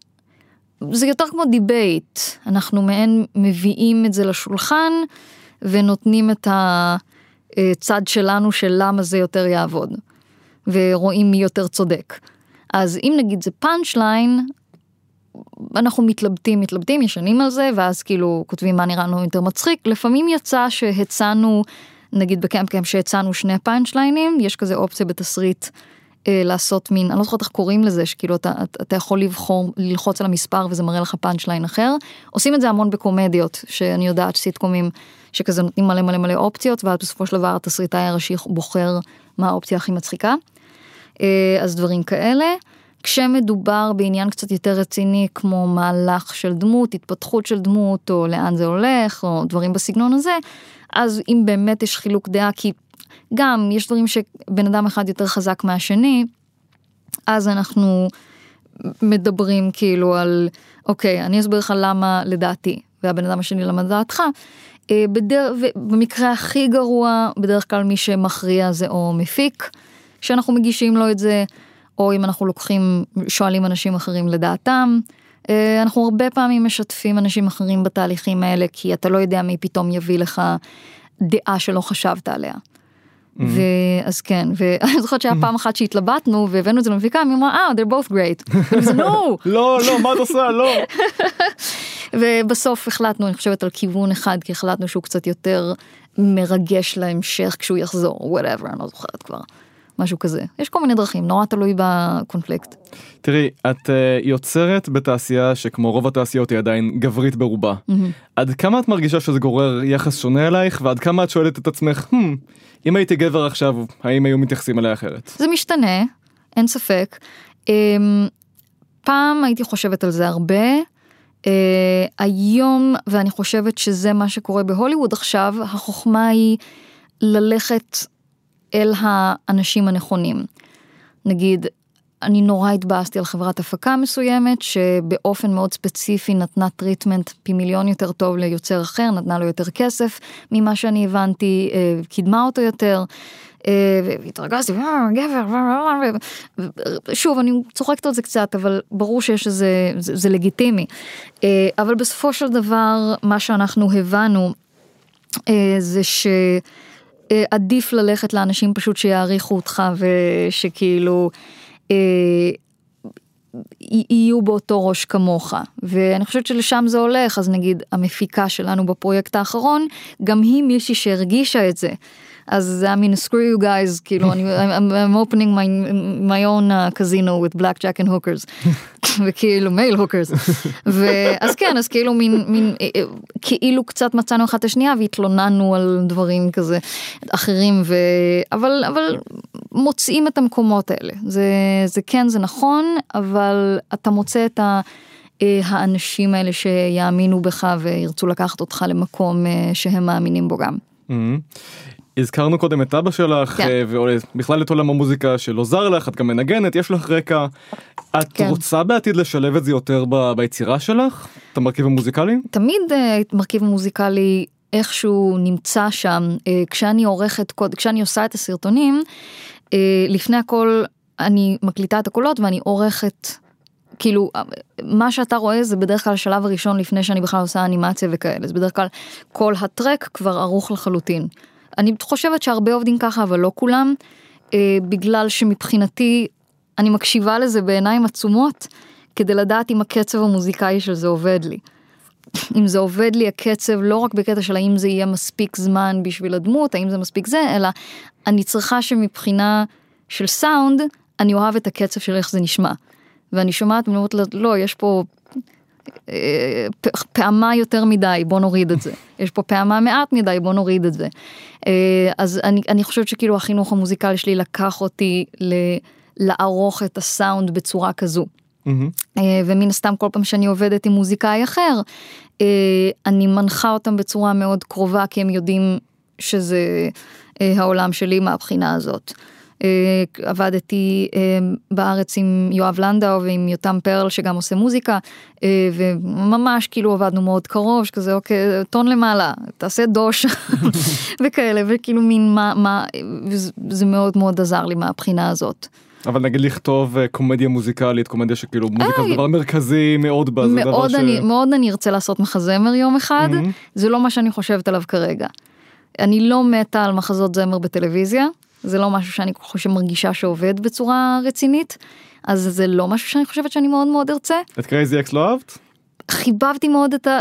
זה יותר כמו דיבייט, אנחנו מעין מביאים את זה לשולחן, ונותנים את הצד שלנו של למה זה יותר יעבוד, ורואים מי יותר צודק. אז אם נגיד זה פאנץ' ליין, אנחנו מתלבטים, מתלבטים, ישנים על זה, ואז כאילו כותבים מה נראה לנו יותר מצחיק. לפעמים יצא שהצענו, נגיד בקמפ קמפ שהצענו שני פאנצ'ליינים, יש כזה אופציה בתסריט אה, לעשות מין, אני לא זוכרת איך קוראים לזה, שכאילו אתה, אתה יכול לבחור, ללחוץ על המספר וזה מראה לך פאנצ'ליין אחר. עושים את זה המון בקומדיות, שאני יודעת סיטקומים שכזה נותנים מלא מלא מלא אופציות, ואז בסופו של דבר התסריטאי הראשי בוחר מה האופציה הכי מצחיקה. אה, אז דברים כאלה. כשמדובר בעניין קצת יותר רציני, כמו מהלך של דמות, התפתחות של דמות, או לאן זה הולך, או דברים בסגנון הזה, אז אם באמת יש חילוק דעה, כי גם יש דברים שבן אדם אחד יותר חזק מהשני, אז אנחנו מדברים כאילו על, אוקיי, אני אסביר לך למה לדעתי, והבן אדם השני למה לדעתך, בדר... במקרה הכי גרוע, בדרך כלל מי שמכריע זה או מפיק, שאנחנו מגישים לו את זה, או אם אנחנו לוקחים, שואלים אנשים אחרים לדעתם, אנחנו הרבה פעמים משתפים אנשים אחרים בתהליכים האלה, כי אתה לא יודע מי פתאום יביא לך דעה שלא חשבת עליה. ואז כן, ואני זוכרת שהיה פעם אחת שהתלבטנו, והבאנו את זה למפיקה, היא אמרה, אה, they're both great. לא, לא, מה אתה עושה, לא. ובסוף החלטנו, אני חושבת על כיוון אחד, כי החלטנו שהוא קצת יותר מרגש להמשך, כשהוא יחזור, whatever, אני לא זוכרת כבר. משהו כזה. יש כל מיני דרכים, נורא תלוי בקונפליקט. תראי, את יוצרת בתעשייה שכמו רוב התעשיות היא עדיין גברית ברובה. עד כמה את מרגישה שזה גורר יחס שונה אלייך, ועד כמה את שואלת את עצמך, אם הייתי גבר עכשיו, האם היו מתייחסים אליי אחרת? זה משתנה, אין ספק. פעם הייתי חושבת על זה הרבה, היום, ואני חושבת שזה מה שקורה בהוליווד עכשיו, החוכמה היא ללכת אל האנשים הנכונים. נגיד, אני נורא התבאסתי על חברת הפקה מסוימת, שבאופן מאוד ספציפי נתנה טריטמנט פי מיליון יותר טוב ליוצר אחר, נתנה לו יותר כסף, ממה שאני הבנתי, קידמה אותו יותר, והתרגזתי, גבר, שוב, אני צוחקת על זה קצת, אבל ברור שיש שזה, זה לגיטימי. אבל בסופו של דבר, מה שאנחנו הבנו, זה ש... עדיף ללכת לאנשים פשוט שיעריכו אותך ושכאילו אה, יהיו באותו ראש כמוך. ואני חושבת שלשם זה הולך, אז נגיד המפיקה שלנו בפרויקט האחרון, גם היא מישהי שהרגישה את זה. אז זה היה מין screw you guys, כאילו, אני, I'm, I'm opening my, my own uh, casino with blackjack and hookers, וכאילו, male hookers. ואז כן, אז כאילו, מין, מין, כאילו קצת מצאנו אחת השנייה, והתלוננו על דברים כזה אחרים, ו... אבל, אבל מוצאים את המקומות האלה. זה, זה כן, זה נכון, אבל אתה מוצא את ה... האנשים האלה שיאמינו בך, וירצו לקחת אותך למקום שהם מאמינים בו גם. Mm-hmm. הזכרנו קודם את אבא שלך, ובכלל את עולם המוזיקה שלא זר לך, את גם מנגנת, יש לך רקע. את רוצה בעתיד לשלב את זה יותר ביצירה שלך? את המרכיב המוזיקלי? תמיד מרכיב המוזיקלי איכשהו נמצא שם. כשאני עורכת, כשאני עושה את הסרטונים, לפני הכל אני מקליטה את הקולות ואני עורכת, כאילו, מה שאתה רואה זה בדרך כלל השלב הראשון לפני שאני בכלל עושה אנימציה וכאלה. זה בדרך כלל כל הטרק כבר ערוך לחלוטין. אני חושבת שהרבה עובדים ככה, אבל לא כולם, אה, בגלל שמבחינתי אני מקשיבה לזה בעיניים עצומות, כדי לדעת אם הקצב המוזיקאי של זה עובד לי. אם זה עובד לי הקצב, לא רק בקטע של האם זה יהיה מספיק זמן בשביל הדמות, האם זה מספיק זה, אלא אני צריכה שמבחינה של סאונד, אני אוהב את הקצב של איך זה נשמע. ואני שומעת, ואני אומרת, לא, יש פה... פעמה יותר מדי, בוא נוריד את זה. יש פה פעמה מעט מדי, בוא נוריד את זה. אז אני, אני חושבת שכאילו החינוך המוזיקלי שלי לקח אותי לערוך את הסאונד בצורה כזו. ומן הסתם כל פעם שאני עובדת עם מוזיקאי אחר, אני מנחה אותם בצורה מאוד קרובה, כי הם יודעים שזה העולם שלי מהבחינה הזאת. עבדתי בארץ עם יואב לנדאו ועם יותם פרל שגם עושה מוזיקה, וממש כאילו עבדנו מאוד קרוב, שכזה אוקיי, טון למעלה, תעשה דוש וכאלה, וכאילו מין מה, מה, זה מאוד מאוד עזר לי מהבחינה הזאת. אבל נגיד לכתוב קומדיה מוזיקלית, קומדיה שכאילו מוזיקה זה דבר מרכזי מאוד בה, זה דבר ש... מאוד אני ארצה לעשות מחזמר יום אחד, זה לא מה שאני חושבת עליו כרגע. אני לא מתה על מחזות זמר בטלוויזיה, זה לא משהו שאני חושב מרגישה שעובד בצורה רצינית, אז זה לא משהו שאני חושבת שאני מאוד מאוד ארצה. את קרייזי אקס לא אהבת? חיבבתי מאוד את ה...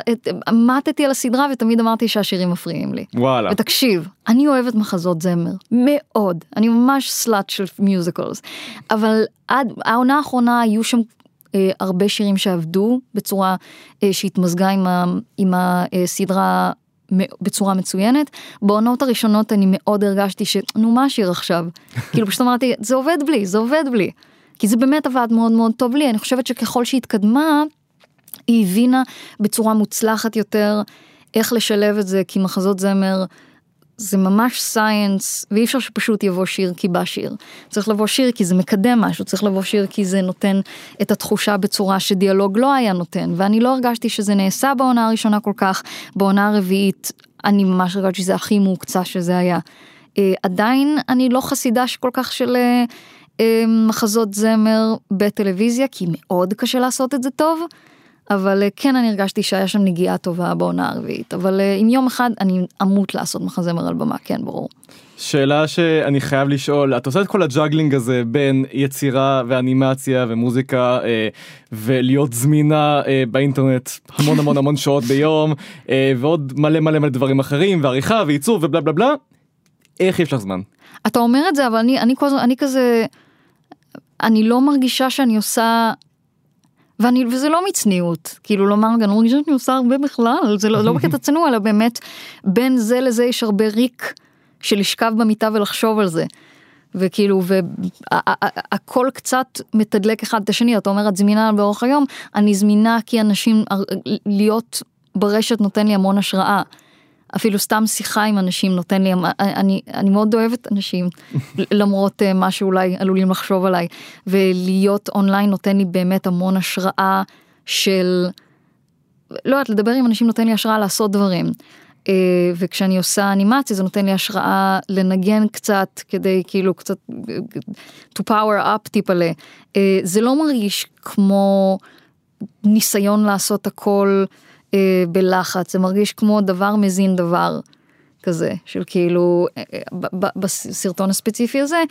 עמדתי על הסדרה ותמיד אמרתי שהשירים מפריעים לי. וואלה. ותקשיב, אני אוהבת מחזות זמר. מאוד. אני ממש סלאט של מיוזיקלס. אבל עד העונה האחרונה היו שם אה, הרבה שירים שעבדו בצורה אה, שהתמזגה עם, ה... עם הסדרה... בצורה מצוינת. בעונות הראשונות אני מאוד הרגשתי ש... נו, מה השיר עכשיו? כאילו פשוט אמרתי, זה עובד בלי, זה עובד בלי. כי זה באמת עבד מאוד מאוד טוב לי. אני חושבת שככל שהתקדמה, היא הבינה בצורה מוצלחת יותר איך לשלב את זה, כי מחזות זמר זה ממש סיינס, ואי אפשר שפשוט יבוא שיר כי בא שיר. צריך לבוא שיר כי זה מקדם משהו, צריך לבוא שיר כי זה נותן את התחושה בצורה שדיאלוג לא היה נותן, ואני לא הרגשתי שזה נעשה בעונה הראשונה כל כך, בעונה הרביעית אני ממש הרגשתי שזה הכי מוקצה שזה היה. אה, עדיין אני לא חסידה כל כך של אה, מחזות זמר בטלוויזיה, כי מאוד קשה לעשות את זה טוב, אבל כן אני הרגשתי שהיה שם נגיעה טובה בעונה הרביעית, אבל עם יום אחד אני אמות לעשות מחזמר על במה, כן ברור. שאלה שאני חייב לשאול, את עושה את כל הג'אגלינג הזה בין יצירה ואנימציה ומוזיקה ולהיות זמינה באינטרנט המון המון המון שעות ביום, ועוד מלא מלא מלא דברים אחרים, ועריכה וייצור ובלה בלה בלה, איך יש לך זמן? אתה אומר את זה, אבל אני, אני, אני, אני כזה, אני לא מרגישה שאני עושה... ואני, וזה לא מצניעות, כאילו לומר, אני לא רגישה שאני עושה הרבה בכלל, זה לא, לא בקטע צנוע, אלא באמת, בין זה לזה יש הרבה ריק, של לשכב במיטה ולחשוב על זה, וכאילו, והכל קצת מתדלק אחד את השני, אתה אומר, את זמינה באורך היום, אני זמינה כי אנשים, להיות ברשת נותן לי המון השראה, אפילו סתם שיחה עם אנשים נותן לי, אני, אני מאוד אוהבת אנשים, למרות מה שאולי עלולים לחשוב עליי, ולהיות אונליין נותן לי באמת המון השראה של, לא יודעת, לדבר עם אנשים נותן לי השראה לעשות דברים, וכשאני עושה אנימציה זה נותן לי השראה לנגן קצת, כדי כאילו קצת, to power up טיפלה, זה לא מרגיש כמו ניסיון לעשות הכל, בלחץ, זה מרגיש כמו דבר מזין דבר כזה, של כאילו, בסרטון הספציפי הזה,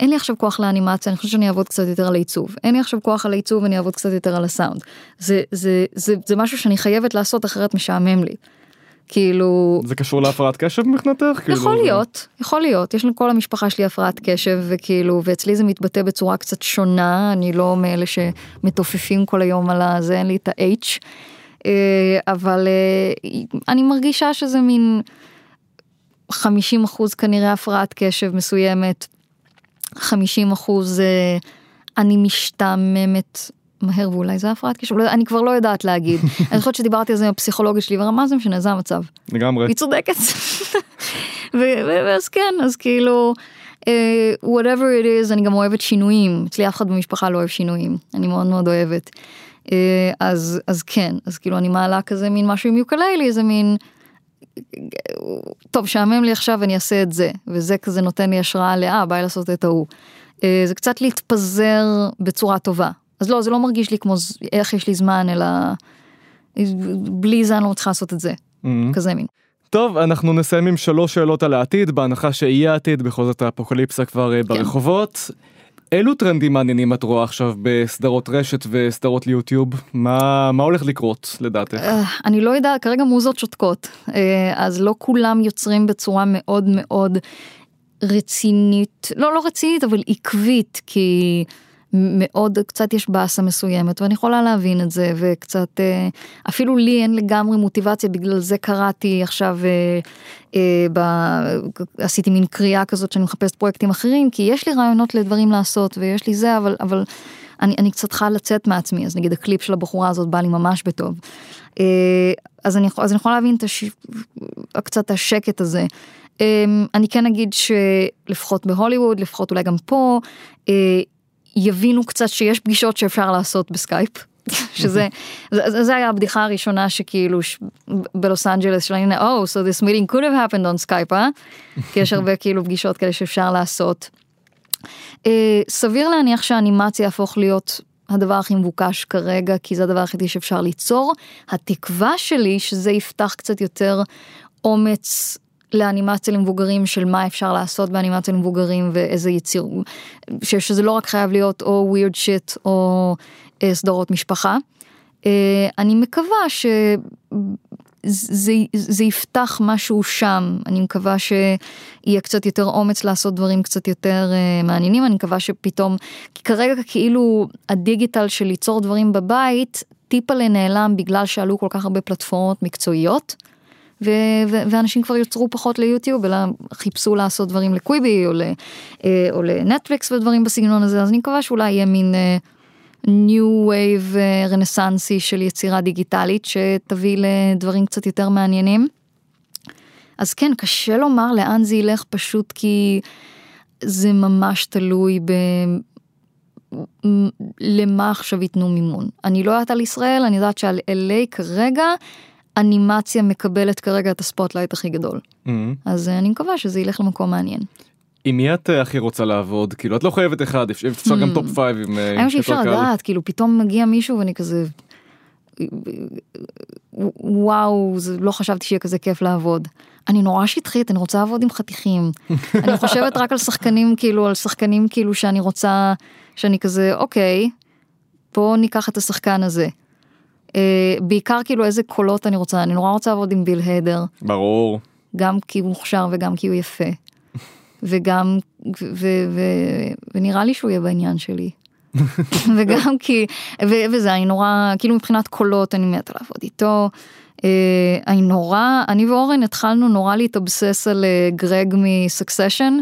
אין לי עכשיו כוח לאנימציה, אני חושבת שאני אעבוד קצת יותר על העיצוב, אין לי עכשיו כוח על העיצוב, אני אעבוד קצת יותר על הסאונד, זה, זה, זה, זה משהו שאני חייבת לעשות, אחרת משעמם לי, כאילו... זה קשור להפרעת קשב מבחינתך? יכול להיות, יכול להיות, יש לנו כל המשפחה שלי הפרעת קשב, וכאילו, ואצלי זה מתבטא בצורה קצת שונה, אני לא מאלה שמתופפים כל היום על הזה, אין לי את ה-H, אבל אני מרגישה שזה מין חמישים אחוז כנראה הפרעת קשב מסוימת, חמישים אחוז אני משתעממת מהר, ואולי זה הפרעת קשב, אני כבר לא יודעת להגיד. אני חושבת שדיברתי על זה עם הפסיכולוגית שלי, ורמה זה משנה, זה המצב. לגמרי. היא צודקת. ואז כן, אז כאילו... whatever it is, אני גם אוהבת שינויים, אצלי אף אחד במשפחה לא אוהב שינויים, אני מאוד מאוד אוהבת. אז, אז כן, אז כאילו אני מעלה כזה מין משהו עם יוקללי, איזה מין, טוב, שעמם לי עכשיו, אני אעשה את זה, וזה כזה נותן לי השראה לאה, ביי לעשות את ההוא. זה קצת להתפזר בצורה טובה. אז לא, זה לא מרגיש לי כמו איך יש לי זמן, אלא בלי זה אני לא צריכה לעשות את זה. כזה מין. טוב, אנחנו נסיים עם שלוש שאלות על העתיד, בהנחה שיהיה עתיד, בכל זאת האפוקליפסה כבר ברחובות. אילו טרנדים מעניינים את רואה עכשיו בסדרות רשת וסדרות ליוטיוב? מה, מה הולך לקרות, לדעתך? אני לא יודע, כרגע מוזות שותקות, אז לא כולם יוצרים בצורה מאוד מאוד רצינית, לא, לא רצינית, אבל עקבית, כי מאוד, קצת יש בעסה מסוימת, ואני יכולה להבין את זה, וקצת, אפילו לי אין לגמרי מוטיבציה, בגלל זה קראתי עכשיו, עשיתי מין קריאה כזאת, שאני מחפשת פרויקטים אחרים, כי יש לי רעיונות לדברים לעשות, ויש לי זה, אבל, אבל אני, אני קצת חייל לצאת מעצמי, אז נגיד הקליפ של הבחורה הזאת, בא לי ממש בטוב, אז אני, אז אני יכולה להבין את הש... קצת השקט הזה, אני כן אגיד שלפחות בהוליווד, לפחות אולי גם פה, יבינו קצת שיש פגישות שאפשר לעשות בסקייפ, שזה, זה, זה היה הבדיחה הראשונה שכאילו בלוס אנג'לס שלה, הנה, oh, so this meeting could have happened on Skype, huh? כי יש הרבה כאילו פגישות כאלה שאפשר לעשות. סביר להניח שהאנימציה יהפוך להיות הדבר הכי מבוקש כרגע, כי זה הדבר הכי שאפשר ליצור. התקווה שלי שזה יפתח קצת יותר אומץ לאנימציה למבוגרים, של מה אפשר לעשות באנימציה למבוגרים, ואיזה יציר, שזה לא רק חייב להיות או weird shit, או סדרות משפחה. אני מקווה שזה יפתח משהו שם, אני מקווה שיהיה קצת יותר אומץ לעשות דברים קצת יותר מעניינים, אני מקווה שפתאום, כי כרגע כאילו הדיגיטל של ליצור דברים בבית, טיפה לנעלם, בגלל שעלו כל כך הרבה פלטפורמות מקצועיות, ו- ו- ואנשים כבר יוצרו פחות ליוטיוב, אלא חיפשו לעשות דברים לקוויבי, או, ל- או לנטפליקס ודברים בסגנון הזה, אז אני מקווה שאולי יהיה מין uh, new wave uh, רנסנסי של יצירה דיגיטלית, שתביא לדברים קצת יותר מעניינים. אז כן, קשה לומר לאן זה ילך, פשוט כי זה ממש תלוי ב... למה עכשיו יתנו מימון. אני לא יודעת על ישראל, אני יודעת שעל אל איי כרגע, אנימציה מקבלת כרגע את הספוטלייט הכי גדול. Mm-hmm. אז אני מקווה שזה ילך למקום מעניין. עם מי את הכי רוצה לעבוד? כאילו, את לא חייבת אחד, אפשר mm-hmm. גם טופ פייב עם... היום שאפשר לדעת, כאילו, פתאום מגיע מישהו ואני כזה... וואו, זה... לא חשבתי שיהיה כזה כיף לעבוד. אני נורא שטחית, אני רוצה לעבוד עם חתיכים. אני חושבת רק על שחקנים, כאילו, על שחקנים כאילו שאני רוצה, שאני כזה, אוקיי, פה ניקח את השחקן הזה. בעיקר כאילו איזה קולות אני רוצה, אני נורא רוצה לעבוד עם ביל הידר. ברור. גם כי הוא מוכשר וגם כי הוא יפה. וגם, ונראה לי שהוא יהיה בעניין שלי. וגם כי, וזה, אני נורא, כאילו מבחינת קולות אני מתה לעבוד איתו. אני נורא, אני ואורן התחלנו נורא להתאבסס על גרג מסקסשן.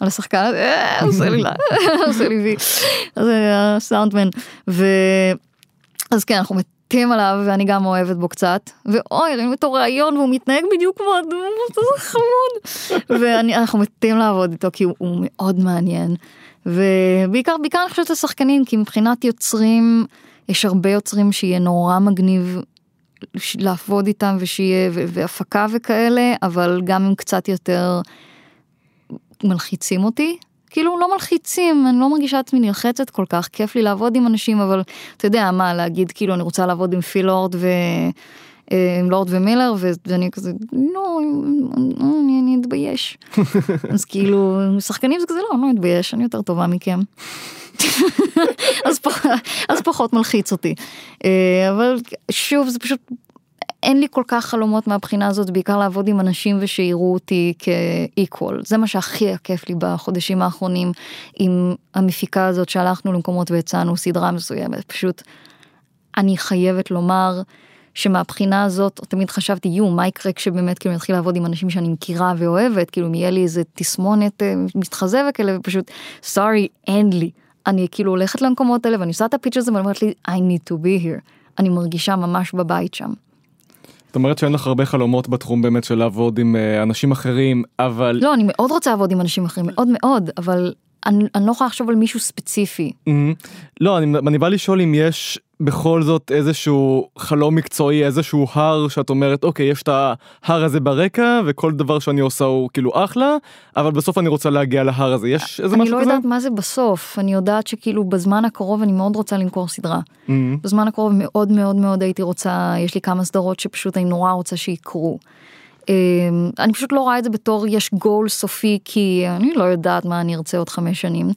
על השחקן הזה, עושה לי לה, עושה לי וי. אז הסאונדמן. ו... אז כן, אנחנו מתים עליו, ואני גם אוהבת בו קצת, ואוי, ראינו אותו רעיון, והוא מתנהג בדיוק כמו הדמות, זה חמוד, ואנחנו מתים לעבוד איתו, כי הוא, הוא מאוד מעניין, ובעיקר, בעיקר אני חושבת לשחקנים, כי מבחינת יוצרים, יש הרבה יוצרים שיהיה נורא מגניב לעבוד איתם, ושיהיה, והפקה וכאלה, אבל גם הם קצת יותר מלחיצים אותי, כאילו לא מלחיצים, אני לא מרגישה עצמי נלחצת כל כך, כיף לי לעבוד עם אנשים, אבל אתה יודע מה, להגיד כאילו אני רוצה לעבוד עם פיל לורד ו... עם לורד ומילר, ואני כזה, לא, אני אתבייש. אז כאילו, שחקנים זה כזה, לא, אני לא אתבייש, אני יותר טובה מכם. אז פחות מלחיץ אותי. אבל שוב, זה פשוט, אין לי כל כך חלומות מהבחינה הזאת, בעיקר לעבוד עם אנשים ושיראו אותי כאיקול. זה מה שהכי הכיף לי בחודשים האחרונים, עם המפיקה הזאת שהלכנו למקומות והצענו סדרה מסוימת. פשוט, אני חייבת לומר שמהבחינה הזאת, תמיד חשבתי, יו, מה יקרה כשבאמת כאילו נתחיל לעבוד עם אנשים שאני מכירה ואוהבת, כאילו יהיה לי איזה תסמונת מתחזה וכאלה, ופשוט, sorry, אין לי. אני כאילו הולכת למקומות האלה, ואני עושה את הפיץ' הזה, ואני אומרת לי, I need to be here. אני מרגישה ממש בבית שם. זאת אומרת שאין לך הרבה חלומות בתחום באמת של לעבוד עם אנשים אחרים, אבל... לא, אני מאוד רוצה לעבוד עם אנשים אחרים, מאוד מאוד, אבל אני, אני לא יכולה לחשוב על מישהו ספציפי. Mm-hmm. לא, אני, אני בא לשאול אם יש בכל זאת איזשהו חלום מקצועי, איזשהו הר שאת אומרת, אוקיי, יש את ההר הזה ברקע, וכל דבר שאני עושה הוא כאילו אחלה, אבל בסוף אני רוצה להגיע להר הזה. יש איזה משהו כזה? אני לא יודעת מה זה בסוף. אני יודעת שכאילו בזמן הקרוב אני מאוד רוצה למכור סדרה. Mm-hmm. בזמן הקרוב מאוד מאוד מאוד הייתי רוצה, יש לי כמה סדרות שפשוט אני נורא רוצה שיקרו. אני פשוט לא רואה את זה בתור יש גול סופי, כי אני לא יודעת מה אני ארצה עוד חמש שנים.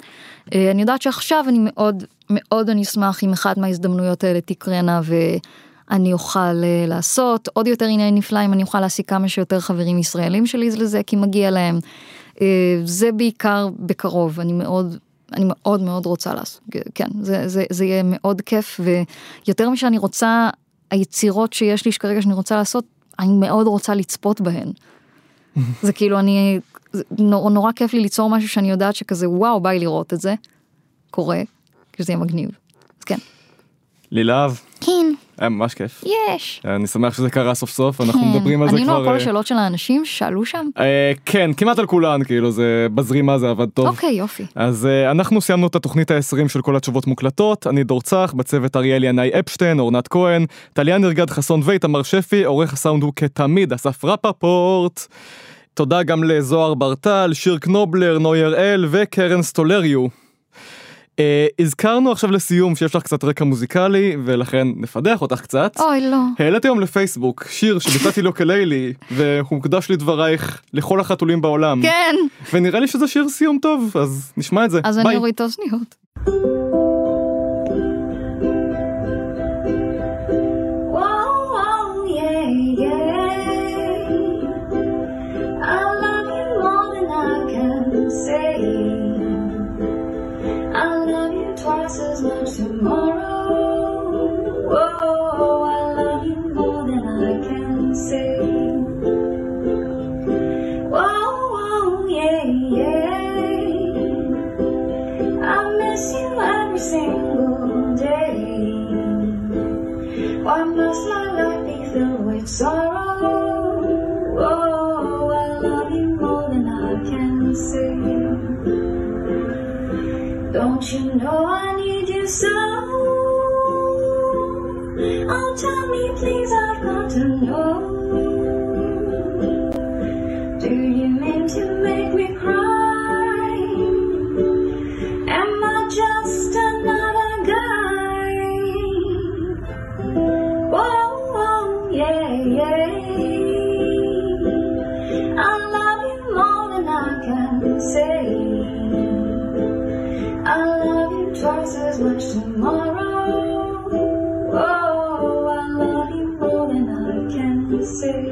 אני יודעת שעכשיו אני מאוד, מאוד אני אשמח אם אחת מההזדמנויות האלה תקרנה ואני אוכל לעשות. עוד יותר עניין נפלא אם אני אוכל להשיג כמה שיותר חברים ישראלים שלי לזה, כי מגיע להם. זה בעיקר בקרוב. אני מאוד אני מאוד מאוד רוצה לעשות, כן, זה, זה, זה יהיה מאוד כיף, ויותר משאני רוצה, היצירות שיש לי שכרגע שאני רוצה לעשות, אני מאוד רוצה לצפות בהן. זה כאילו אני, זה נורא, נורא כיף לי ליצור משהו שאני יודעת שכזה, וואו, בא לי לראות את זה, קורה, כי זה יהיה מגניב. אז כן. לי להב. כן. היה ממש כיף. יש. אני שמח שזה קרה סוף סוף, אנחנו מדברים על זה כבר... ענינו על כל השאלות של האנשים ששאלו שם? כן, כמעט על כולן, כאילו זה בזרימה, זה עבד טוב. אוקיי, יופי. אז אנחנו סיימנו את התוכנית ה-עשרים של כל התשובות מוקלטות, אני דור צח, בצוות אריאל ינאי אפשטיין, אורנת כהן, טליה נרגד חסון ואיתמר שפי, עורך הסאונד הוא כתמיד, אסף רפפורט. תודה גם לזוהר ברטל, שיר קנובלר, נויר אל וקרן סטולריו. הזכרנו עכשיו לסיום שיש לך קצת רקע מוזיקלי, ולכן נפדח אותך קצת. אוי, לא. העלת היום לפייסבוק שיר שביצעתי לו כלילי, והוא מוקדש לדברייך לכל החתולים בעולם. כן. ונראה לי שזה שיר סיום טוב, אז נשמע את זה. אז אני אוריד אוזניות. As much tomorrow. Whoa, I love you more than I can say. Whoa, whoa, yeah, yeah. I miss you every single day. Why must my life be filled with sorrow? Whoa, I love you more than I can say. Don't you know I so, oh tell me please, I've got to know. Do you mean to make me cry? Am I just another guy? Whoa, whoa, yeah, yeah. I love you more than I can say. I love you twice as much tomorrow. Oh, I love you more than I can say.